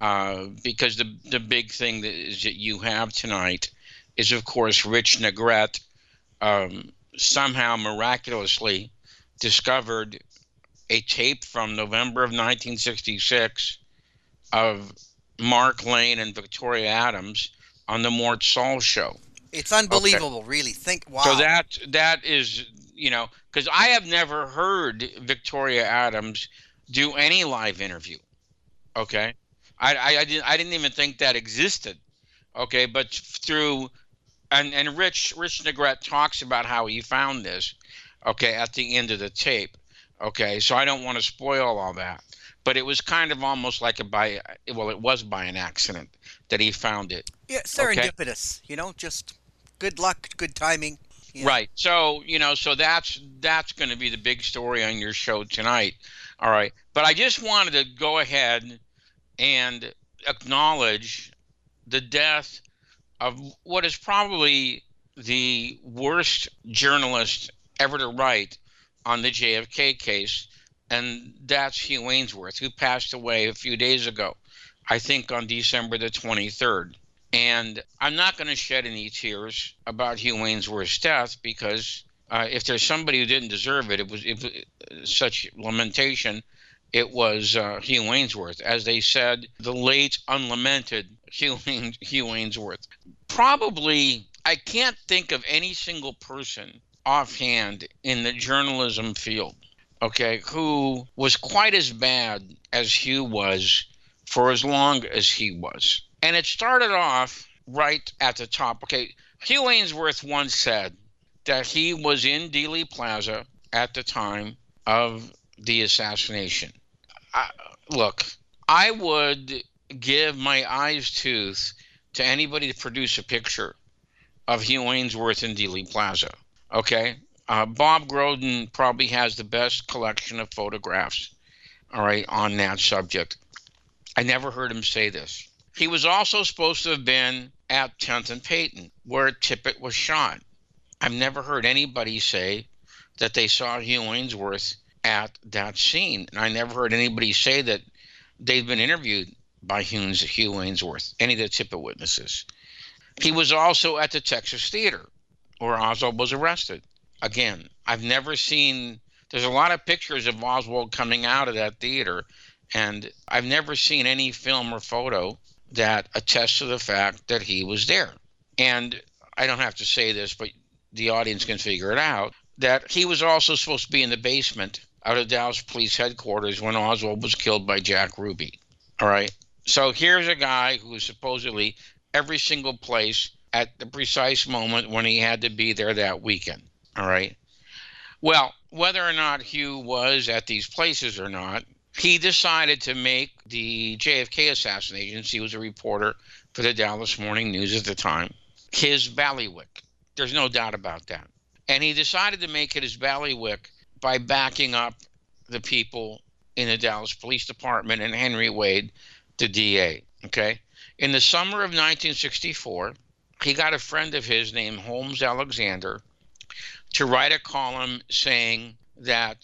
because the big thing that you have tonight is, of course, Rich Negrete. Somehow miraculously discovered a tape from November of 1966 of Mark Lane and Victoria Adams on the Mort Saul show. It's unbelievable, okay. Really. Wow. So that is, you know, because I have never heard Victoria Adams do any live interview. Okay, I didn't even think that existed. Okay, but through. And Rich Negrete talks about how he found this, okay, at the end of the tape. Okay, so I don't want to spoil all that. But it was kind of almost like it was by an accident that he found it. Yeah, serendipitous, okay? You know, just good luck, good timing. Yeah. Right. So, you know, so that's going to be the big story on your show tonight. All right. But I just wanted to go ahead and acknowledge the death of what is probably the worst journalist ever to write on the JFK case, and that's Hugh Aynesworth, who passed away a few days ago, I think on December the 23rd. And I'm not going to shed any tears about Hugh Aynesworth's death, because if there's somebody who didn't deserve it, such lamentation, it was Hugh Aynesworth. As they said, the late, unlamented Hugh Aynesworth. Probably, I can't think of any single person offhand in the journalism field, okay, who was quite as bad as Hugh was for as long as he was. And it started off right at the top. Okay, Hugh Aynesworth once said that he was in Dealey Plaza at the time of the assassination. Look, I would give my eye's tooth to anybody to produce a picture of Hugh Aynesworth in Dealey Plaza. Okay, Bob Groden probably has the best collection of photographs, all right, on that subject. I never heard him say this. He was also supposed to have been at 10th and Payton, where Tippett was shot. I've never heard anybody say that they saw Hugh Aynesworth at that scene, and I never heard anybody say that they've been interviewed by Hugh Aynesworth, any of the Tippett witnesses. He was also at the Texas Theater, where Oswald was arrested. Again, I've never seen, there's a lot of pictures of Oswald coming out of that theater, and I've never seen any film or photo that attests to the fact that he was there. And I don't have to say this, but the audience can figure it out, that he was also supposed to be in the basement out of Dallas Police Headquarters when Oswald was killed by Jack Ruby. All right, so here's a guy who was supposedly every single place at the precise moment when he had to be there that weekend, all right? Well, whether or not Hugh was at these places or not, he decided to make the JFK assassination, he was a reporter for the Dallas Morning News at the time, his bailiwick. There's no doubt about that. And he decided to make it his bailiwick by backing up the people in the Dallas Police Department and Henry Wade, the DA, okay? In the summer of 1964, he got a friend of his named Holmes Alexander to write a column saying that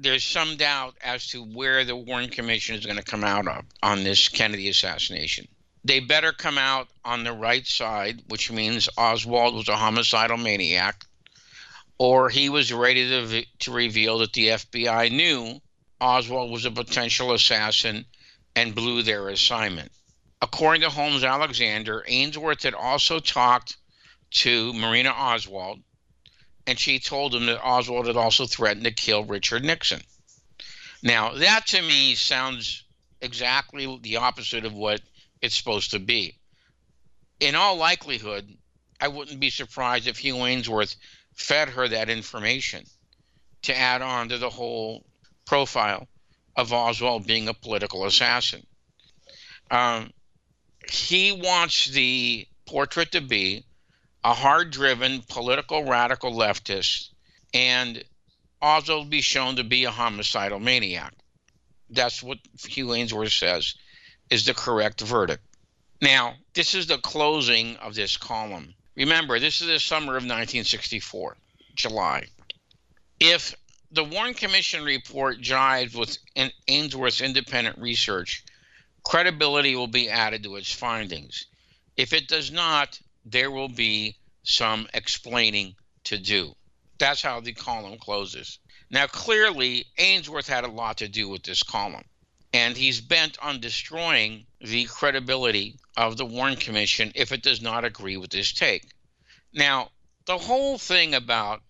there's some doubt as to where the Warren Commission is going to come out of on this Kennedy assassination. They better come out on the right side, which means Oswald was a homicidal maniac, or he was ready to reveal that the FBI knew Oswald was a potential assassin and blew their assignment. According to Holmes Alexander, Aynesworth had also talked to Marina Oswald, and she told him that Oswald had also threatened to kill Richard Nixon. Now, that to me sounds exactly the opposite of what it's supposed to be. In all likelihood, I wouldn't be surprised if Hugh Aynesworth fed her that information to add on to the whole profile of Oswald being a political assassin. He wants the portrait to be a hard-driven, political, radical leftist, and Oswald will be shown to be a homicidal maniac. That's what Hugh Aynesworth says is the correct verdict. Now, this is the closing of this column. Remember, this is the summer of 1964, July. If the Warren Commission report jives with Aynesworth's independent research, credibility will be added to its findings. If it does not, there will be some explaining to do. That's how the column closes. Now, clearly, Aynesworth had a lot to do with this column, and he's bent on destroying the credibility of the Warren Commission if it does not agree with this take. Now, the whole thing about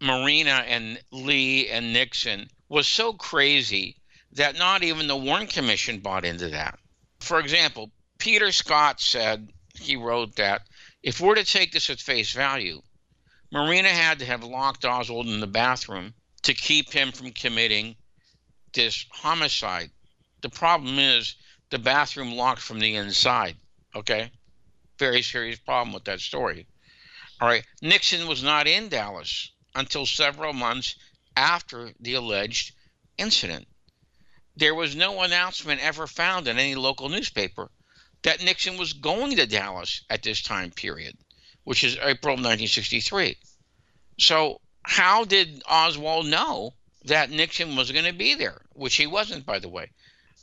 Marina and Lee and Nixon was so crazy that not even the Warren Commission bought into that. For example, Peter Scott said, he wrote that, if we're to take this at face value, Marina had to have locked Oswald in the bathroom to keep him from committing this homicide. The problem is the bathroom locked from the inside, okay? Very serious problem with that story. All right, Nixon was not in Dallas until several months after the alleged incident. There was no announcement ever found in any local newspaper that Nixon was going to Dallas at this time period, which is April 1963. So how did Oswald know that Nixon was going to be there, which he wasn't, by the way?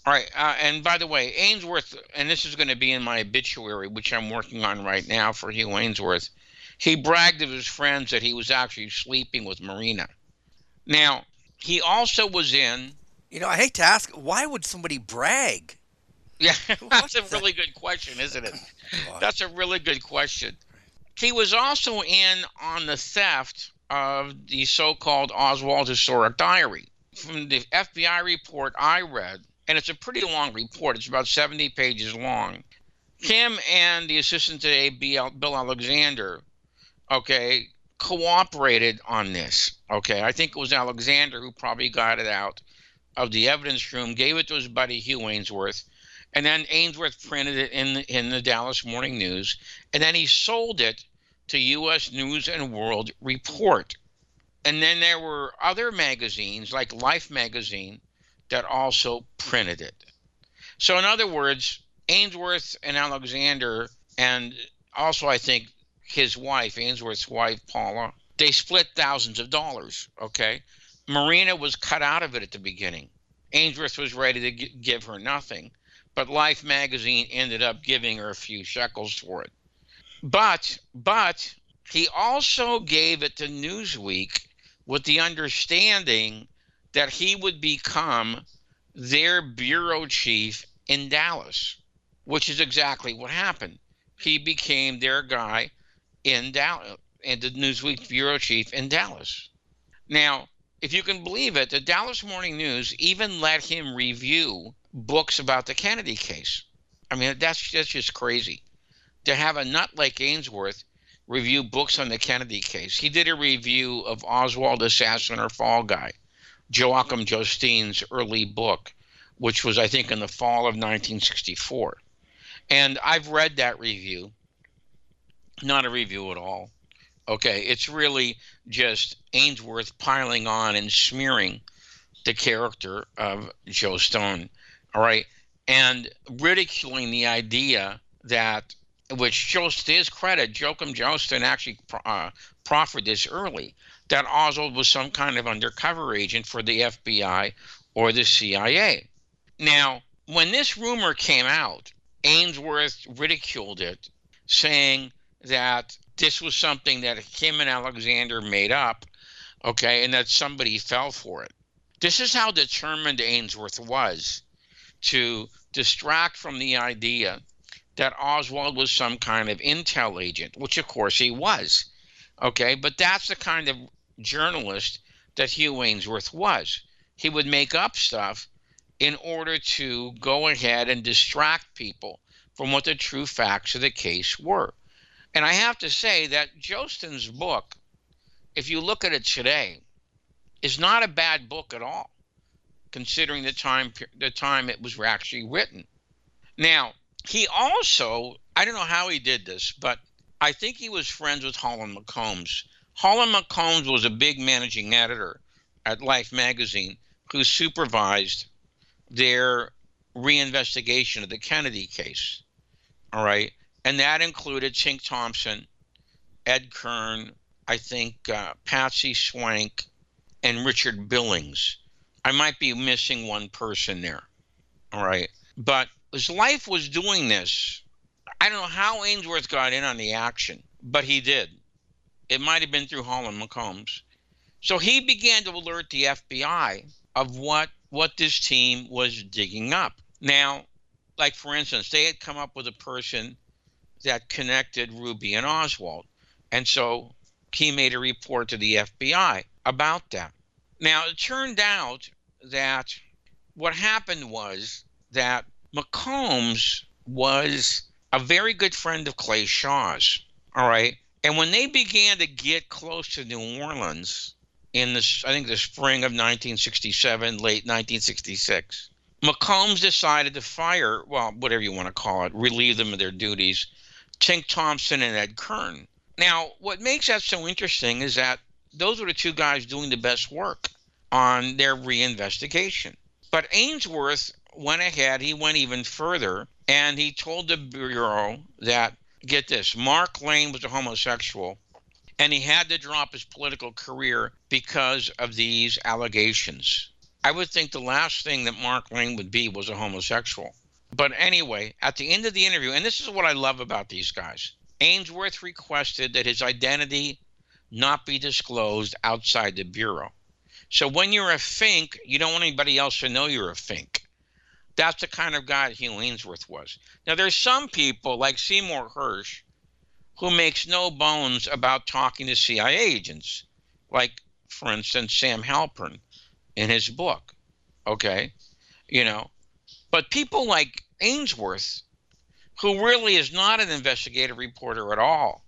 All right, and by the way, Aynesworth, and this is going to be in my obituary, which I'm working on right now for Hugh Aynesworth, he bragged of his friends that he was actually sleeping with Marina. Now, he also was in... You know, I hate to ask, why would somebody brag? Yeah, that's a really good question, isn't it? That's a really good question. He was also in on the theft of the so-called Oswald Historic Diary. From the FBI report I read, and it's a pretty long report, it's about 70 pages long, him and the assistant today, Bill Alexander, okay, cooperated on this, okay? I think it was Alexander who probably got it out of the evidence room, gave it to his buddy Hugh Aynesworth, and then Aynesworth printed it in the Dallas Morning News, and then he sold it to U.S. News and World Report. And then there were other magazines, like Life Magazine, that also printed it. So in other words, Aynesworth and Alexander, and also I think his wife, Aynesworth's wife, Paula, they split thousands of dollars, okay? Marina was cut out of it at the beginning. Aynesworth was ready to give her nothing, but Life Magazine ended up giving her a few shekels for it. But he also gave it to Newsweek with the understanding that he would become their bureau chief in Dallas, which is exactly what happened. He became their guy in Dallas, and the Newsweek bureau chief in Dallas. Now, if you can believe it, the Dallas Morning News even let him review books about the Kennedy case. I mean, that's just crazy. To have a nut like Aynesworth review books on the Kennedy case. He did a review of Oswald Assassin or Fall Guy, Joachim Jostein's early book, which was, I think, in the fall of 1964. And I've read that review. Not a review at all. Okay, it's really just Aynesworth piling on and smearing the character of Joestone, all right, and ridiculing the idea that, which to his credit, Joachim Joestin actually proffered this early, that Oswald was some kind of undercover agent for the FBI or the CIA. Now, when this rumor came out, Aynesworth ridiculed it, saying that this was something that him and Alexander made up, okay, and that somebody fell for it. This is how determined Aynesworth was to distract from the idea that Oswald was some kind of intel agent, which of course he was, okay? But that's the kind of journalist that Hugh Aynesworth was. He would make up stuff in order to go ahead and distract people from what the true facts of the case were. And I have to say that Joestin's book, if you look at it today, is not a bad book at all, considering the time it was actually written. Now, he also, I don't know how he did this, but I think he was friends with Holland McCombs. Holland McCombs was a big managing editor at Life Magazine who supervised their reinvestigation of the Kennedy case, all right? And that included Tink Thompson, Ed Kern, I think Patsy Swank, and Richard Billings. I might be missing one person there, all right? But his life was doing this. I don't know how Aynesworth got in on the action, but he did. It might have been through Holland McCombs. So he began to alert the FBI of what this team was digging up. Now, like for instance, they had come up with a person that connected Ruby and Oswald. And so he made a report to the FBI about that. Now, it turned out that what happened was that McCombs was a very good friend of Clay Shaw's, all right? And when they began to get close to New Orleans, in the, I think, the spring of 1967, late 1966. McCombs decided to fire, well, whatever you want to call it, relieve them of their duties, Tink Thompson and Ed Kern. Now, what makes that so interesting is that those were the two guys doing the best work on their reinvestigation. But Aynesworth went ahead, he went even further, and he told the Bureau that, get this, Mark Lane was a homosexual, and he had to drop his political career because of these allegations. I would think the last thing that Mark Lane would be was a homosexual. But anyway, at the end of the interview, and this is what I love about these guys, Aynesworth requested that his identity not be disclosed outside the Bureau. So when you're a fink, you don't want anybody else to know you're a fink. That's the kind of guy Hugh Aynesworth was. Now, there's some people like Seymour Hersh who makes no bones about talking to CIA agents, like, for instance, Sam Halpern in his book, okay? You know, but people like Aynesworth, who really is not an investigative reporter at all,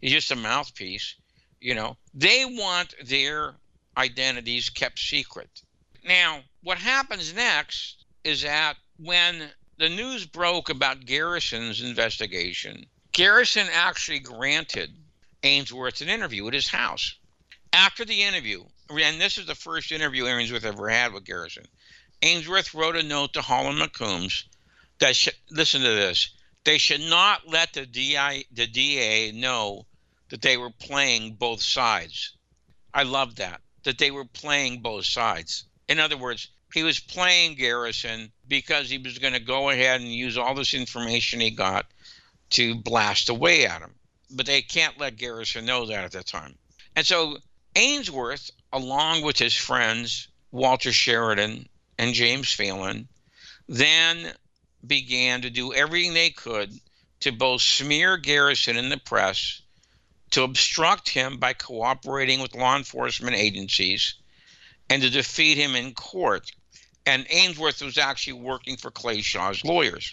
he's just a mouthpiece, you know, they want their identities kept secret. Now, what happens next is that when the news broke about Garrison's investigation, Garrison actually granted Aynesworth an interview at his house. After the interview, and this is the first interview Aynesworth ever had with Garrison, Aynesworth wrote a note to Holland McCombs that, listen to this, they should not let the DA know that they were playing both sides. I love that, that they were playing both sides. In other words, he was playing Garrison because he was going to go ahead and use all this information he got to blast away at him. But they can't let Garrison know that at the time. And so Aynesworth, along with his friends, Walter Sheridan and James Phelan, then began to do everything they could to both smear Garrison in the press, to obstruct him by cooperating with law enforcement agencies, and to defeat him in court. And Aynesworth was actually working for Clay Shaw's lawyers.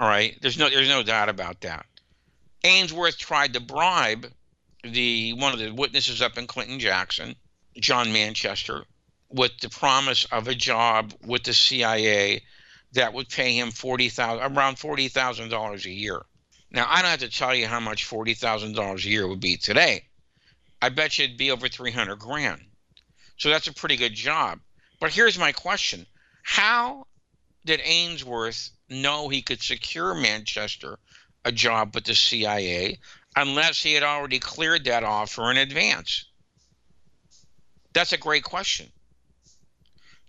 All right, there's no doubt about that. Aynesworth tried to bribe one of the witnesses up in Clinton Jackson, John Manchester, with the promise of a job with the CIA that would pay him around $40,000 a year. Now, I don't have to tell you how much $40,000 a year would be today. I bet you it'd be over 300 grand. So that's a pretty good job. But here's my question. How did Aynesworth know he could secure Manchester a job with the CIA unless he had already cleared that offer in advance? That's a great question.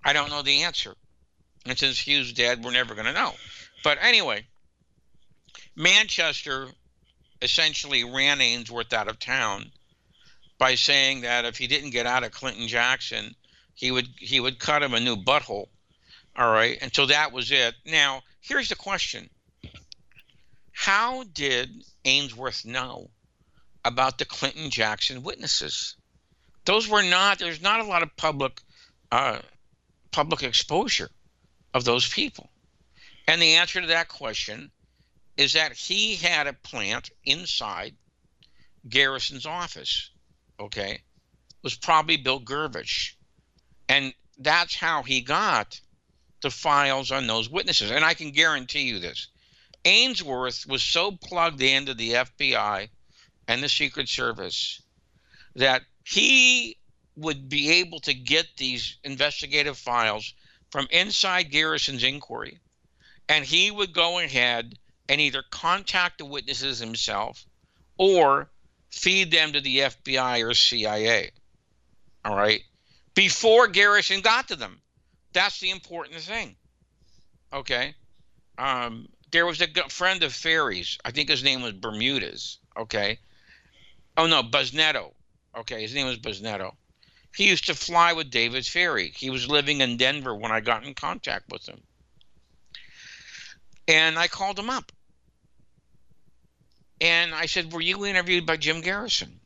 I don't know the answer. And since Hugh's dead, we're never going to know. But anyway, Manchester essentially ran Aynesworth out of town by saying that if he didn't get out of Clinton Jackson, he would cut him a new butthole. All right, and so that was it. Now, here's the question. How did Aynesworth know about the Clinton Jackson witnesses? There's not a lot of public exposure of those people. And the answer to that question is that he had a plant inside Garrison's office, okay? It was probably Bill Gervich. And that's how he got the files on those witnesses. And I can guarantee you this. Aynesworth was so plugged into the FBI and the Secret Service that he would be able to get these investigative files from inside Garrison's inquiry. And he would go ahead and either contact the witnesses himself or feed them to the FBI or CIA, all right, before Garrison got to them. That's the important thing, okay? There was a friend of Ferry's. I think his name was Bermudez, okay? Oh, no, Busnetto, okay? His name was Busnetto. He used to fly with David Ferry. He was living in Denver when I got in contact with him. And I called him up. And I said, were you interviewed by Jim Garrison?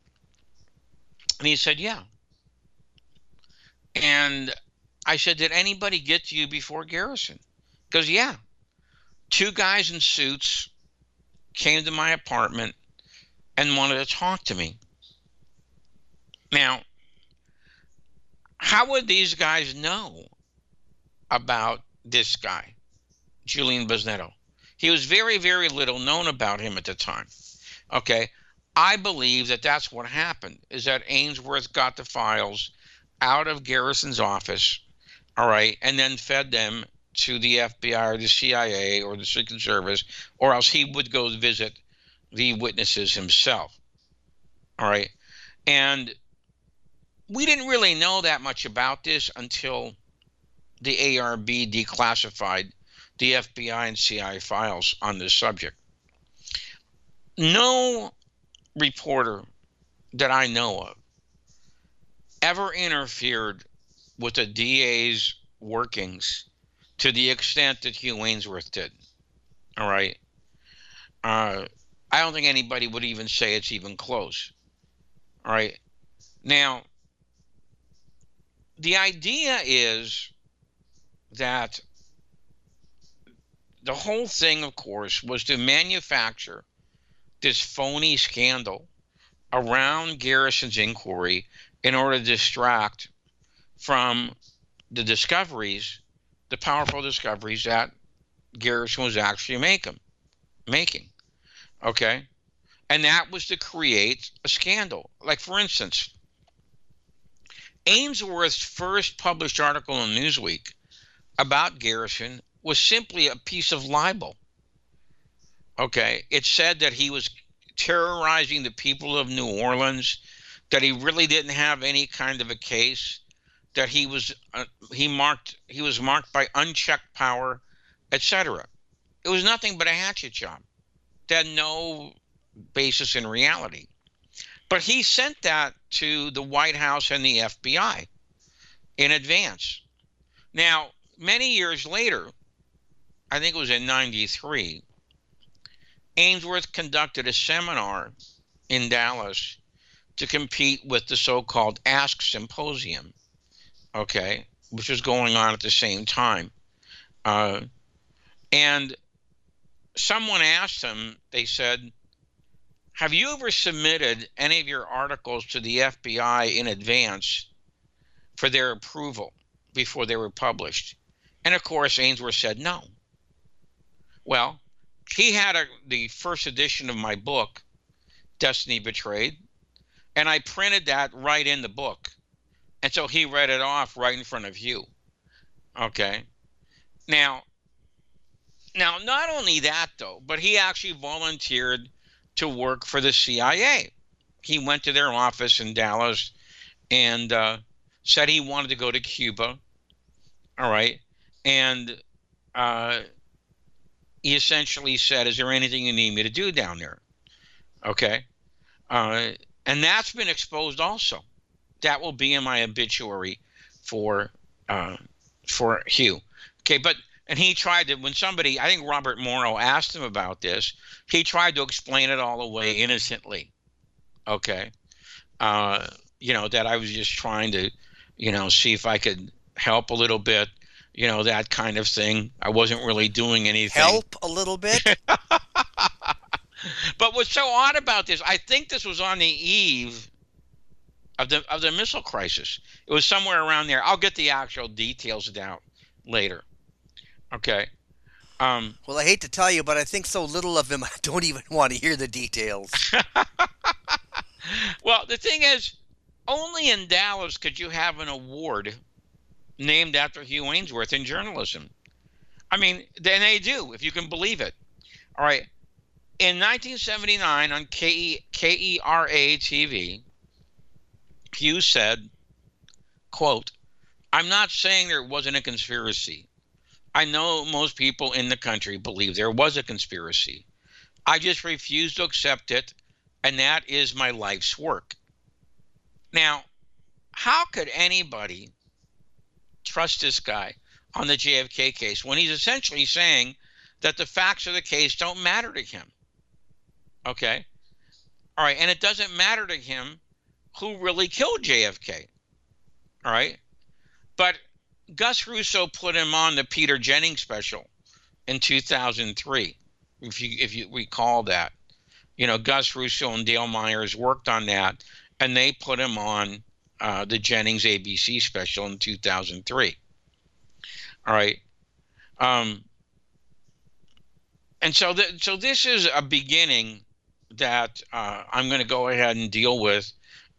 And he said, yeah. And I said, did anybody get to you before Garrison? He goes, yeah. Two guys in suits came to my apartment and wanted to talk to me. Now, How would these guys know about this guy, Julian Busnetto? He was very, very little known about him at the time. Okay, I believe that that's what happened, is that Aynesworth got the files out of Garrison's office, all right, and then fed them to the FBI or the CIA or the Secret Service, or else he would go visit the witnesses himself, all right? And we didn't really know that much about this until the ARB declassified the FBI and CIA files on this subject. No reporter that I know of ever interfered with the DA's workings to the extent that Hugh Aynesworth did, all right? I don't think anybody would even say it's even close, all right? Now, the idea is that the whole thing, of course, was to manufacture this phony scandal around Garrison's inquiry in order to distract from the discoveries, the powerful discoveries that Garrison was actually making, okay? And that was to create a scandal. Like, for instance, Aynesworth's first published article in Newsweek about Garrison was simply a piece of libel. Okay, it said that he was terrorizing the people of New Orleans, that he really didn't have any kind of a case, that he was marked by unchecked power, etc. It was nothing but a hatchet job that had no basis in reality. But he sent that to the White House and the FBI in advance. Now, many years later, I think it was in 93, Aynesworth conducted a seminar in Dallas to compete with the so-called Ask Symposium, okay, which was going on at the same time. And someone asked him, they said, have you ever submitted any of your articles to the FBI in advance for their approval before they were published? And of course, Aynesworth said no. Well, he had the first edition of my book, Destiny Betrayed, and I printed that right in the book. And so he read it off right in front of you. Okay. Now, not only that, though, but he actually volunteered to work for the CIA. He went to their office in Dallas and said he wanted to go to Cuba. All right. And he essentially said, is there anything you need me to do down there? Okay. And that's been exposed also. That will be in my obituary for Hugh. Okay, but, and he tried to, when somebody, I think Robert Morrow asked him about this, he tried to explain it all away innocently. Okay. You know, that I was just trying to, you know, see if I could help a little bit. You know, that kind of thing. I wasn't really doing anything. Help a little bit? But what's so odd about this, I think this was on the eve of the missile crisis. It was somewhere around there. I'll get the actual details down later. Okay. Well, I hate to tell you, but I think so little of him, I don't even want to hear the details. Well, the thing is, only in Dallas could you have an award named after Hugh Aynesworth in journalism. I mean, and they do, if you can believe it. All right. In 1979 on KERA TV, Hugh said, quote, I'm not saying there wasn't a conspiracy. I know most people in the country believe there was a conspiracy. I just refuse to accept it, and that is my life's work. Now, how could anybody trust this guy on the JFK case when he's essentially saying that the facts of the case don't matter to him? Okay. All right. And it doesn't matter to him who really killed JFK. All right. But Gus Russo put him on the Peter Jennings special in 2003. If you recall that, you know, Gus Russo and Dale Myers worked on that and they put him on the Jennings ABC special in 2003. All right. And so, so this is a beginning that I'm going to go ahead and deal with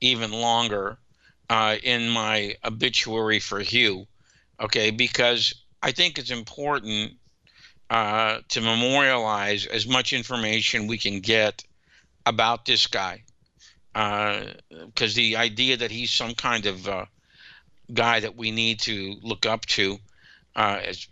even longer in my obituary for Hugh, okay, because I think it's important to memorialize as much information we can get about this guy, because the idea that he's some kind of guy that we need to look up to,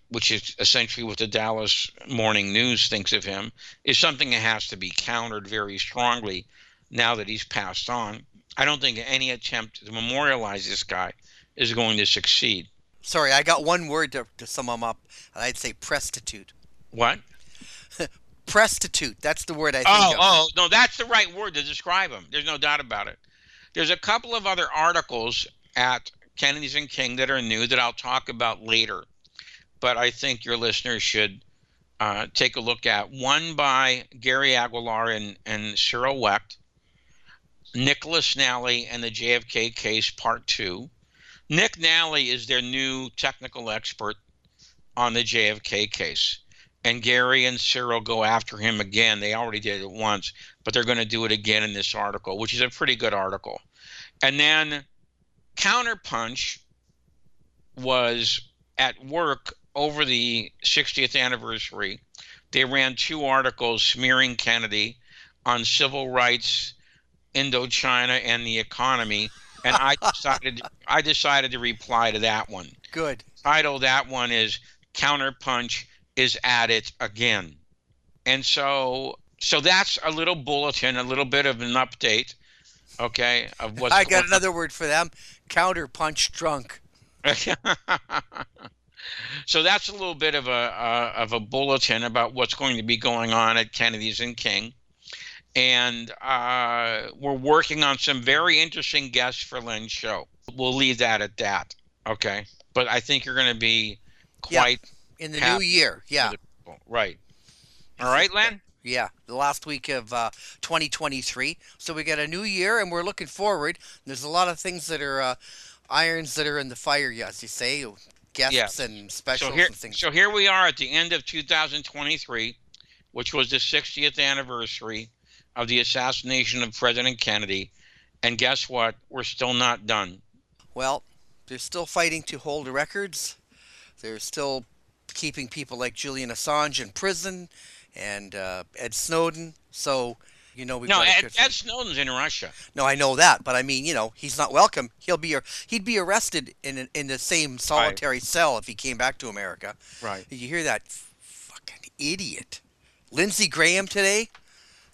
which is essentially what the Dallas Morning News thinks of him, is something that has to be countered very strongly now that he's passed on. I don't think any attempt to memorialize this guy is going to succeed. Sorry, I got one word to sum him up, and I'd say prostitute. What? Prostitute. That's the word I think of. Oh, no, that's the right word to describe him. There's no doubt about it. There's a couple of other articles at Kennedy's and King that are new that I'll talk about later, but I think your listeners should take a look at. One by Gary Aguilar and Cyril Wecht, Nicholas Nally and the JFK Case Part 2. Nick Nally is their new technical expert on the JFK case, and Gary and Cyril go after him again. They already did it once, but they're going to do it again in this article, which is a pretty good article. And then Counterpunch was at work over the 60th anniversary. They ran two articles smearing Kennedy on civil rights, Indochina, and the economy, and I decided to reply to that one. Good. The title of that one is Counterpunch is at it again. And so that's a little bulletin, a little bit of an update, okay, of what's I got another word for them, counterpunch drunk. So that's a little bit of a bulletin about what's going to be going on at Kennedy's and King. And we're working on some very interesting guests for Lynn's show. We'll leave that at that, okay? But I think you're going to be quite in the new year, right. All right, Lynn? Yeah, the last week of 2023. So we got a new year, and we're looking forward. There's a lot of things that are irons that are in the fire, as you say, guests and specials and things. So here we are at the end of 2023, which was the 60th anniversary of the assassination of President Kennedy, and guess what? We're still not done. Well, they're still fighting to hold records. They're still keeping people like Julian Assange in prison and Ed Snowden. So, you know, we've got Ed Snowden's in Russia. No, I know that, but I mean, you know, he's not welcome. He'd be arrested in the same solitary cell if he came back to America. Right. You hear that fucking idiot, Lindsey Graham today?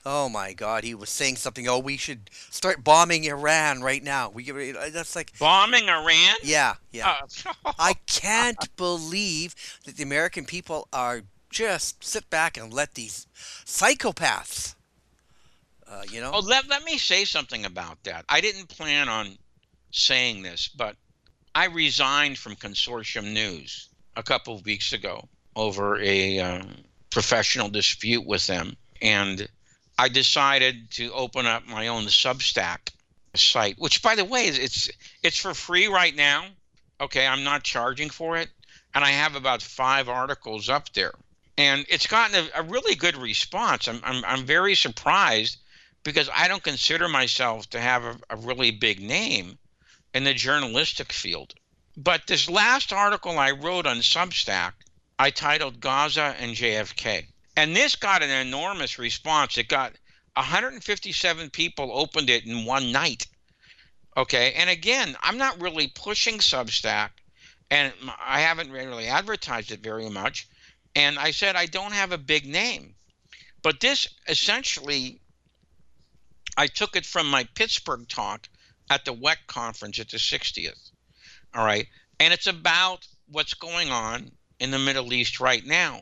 Oh my God, he was saying something. Oh, we should start bombing Iran right now. That's like bombing Iran? Yeah. I can't believe that the American people are just sit back and let these psychopaths. You know. Oh, let me say something about that. I didn't plan on saying this, but I resigned from Consortium News a couple of weeks ago over a professional dispute with them, and I decided to open up my own Substack site, which, by the way, it's for free right now. Okay, I'm not charging for it, and I have about 5 articles up there, and it's gotten a really good response. I'm very surprised because I don't consider myself to have a really big name in the journalistic field. But this last article I wrote on Substack, I titled "Gaza and JFK." And this got an enormous response. It got 157 people opened it in one night. Okay, and again, I'm not really pushing Substack, and I haven't really advertised it very much. And I said I don't have a big name. But this essentially, I took it from my Pittsburgh talk at the WEC conference at the 60th. All right, and it's about what's going on in the Middle East right now,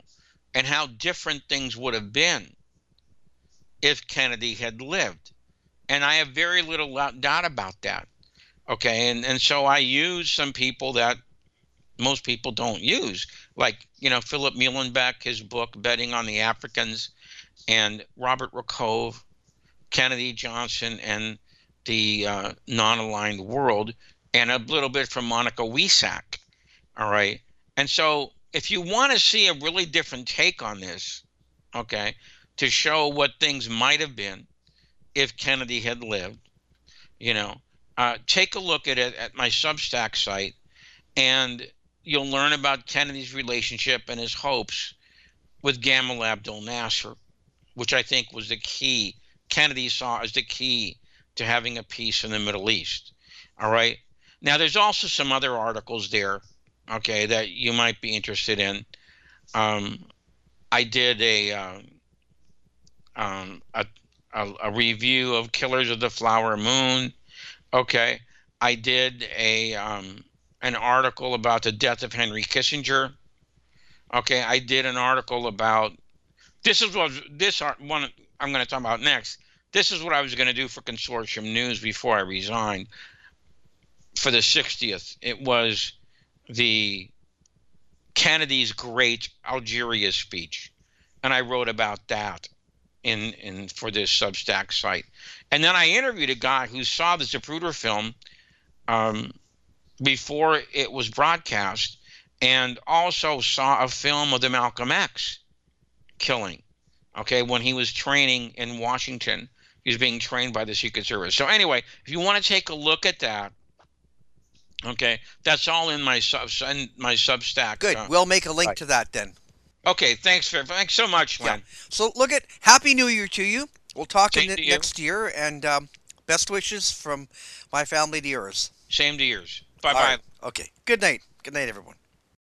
and how different things would have been if Kennedy had lived. And I have very little doubt about that. Okay, and so I use some people that most people don't use, like, you know, Philip Muhlenbeck, his book, Betting on the Africans, and Robert Rakove, Kennedy, Johnson, and the Non-Aligned World, and a little bit from Monica Wisak. All right. And so if you want to see a really different take on this, okay, to show what things might have been if Kennedy had lived, you know, take a look at it at my Substack site, and you'll learn about Kennedy's relationship and his hopes with Gamal Abdel Nasser, which I think was the key. Kennedy saw as the key to having a peace in the Middle East. All right. Now, there's also some other articles there, okay, that you might be interested in. I did a review of Killers of the Flower Moon. Okay, I did a an article about the death of Henry Kissinger. Okay, I did an article about this one I'm going to talk about next. This is what I was going to do for Consortium News before I resigned. For the 60th, it was the Kennedy's Great Algeria Speech, and I wrote about that in for this Substack site. And then I interviewed a guy who saw the Zapruder film before it was broadcast, and also saw a film of the Malcolm X killing. Okay, when he was training in Washington, he was being trained by the Secret Service. So anyway, if you want to take a look at that. Okay, that's all in my Substack. Good. We'll make a link to that then. Okay, thanks so much, Len. Yeah. So look at Happy New Year to you. We'll talk next year, and best wishes from my family to yours. Same to yours. Bye bye. Right. Okay. Good night. Good night, everyone.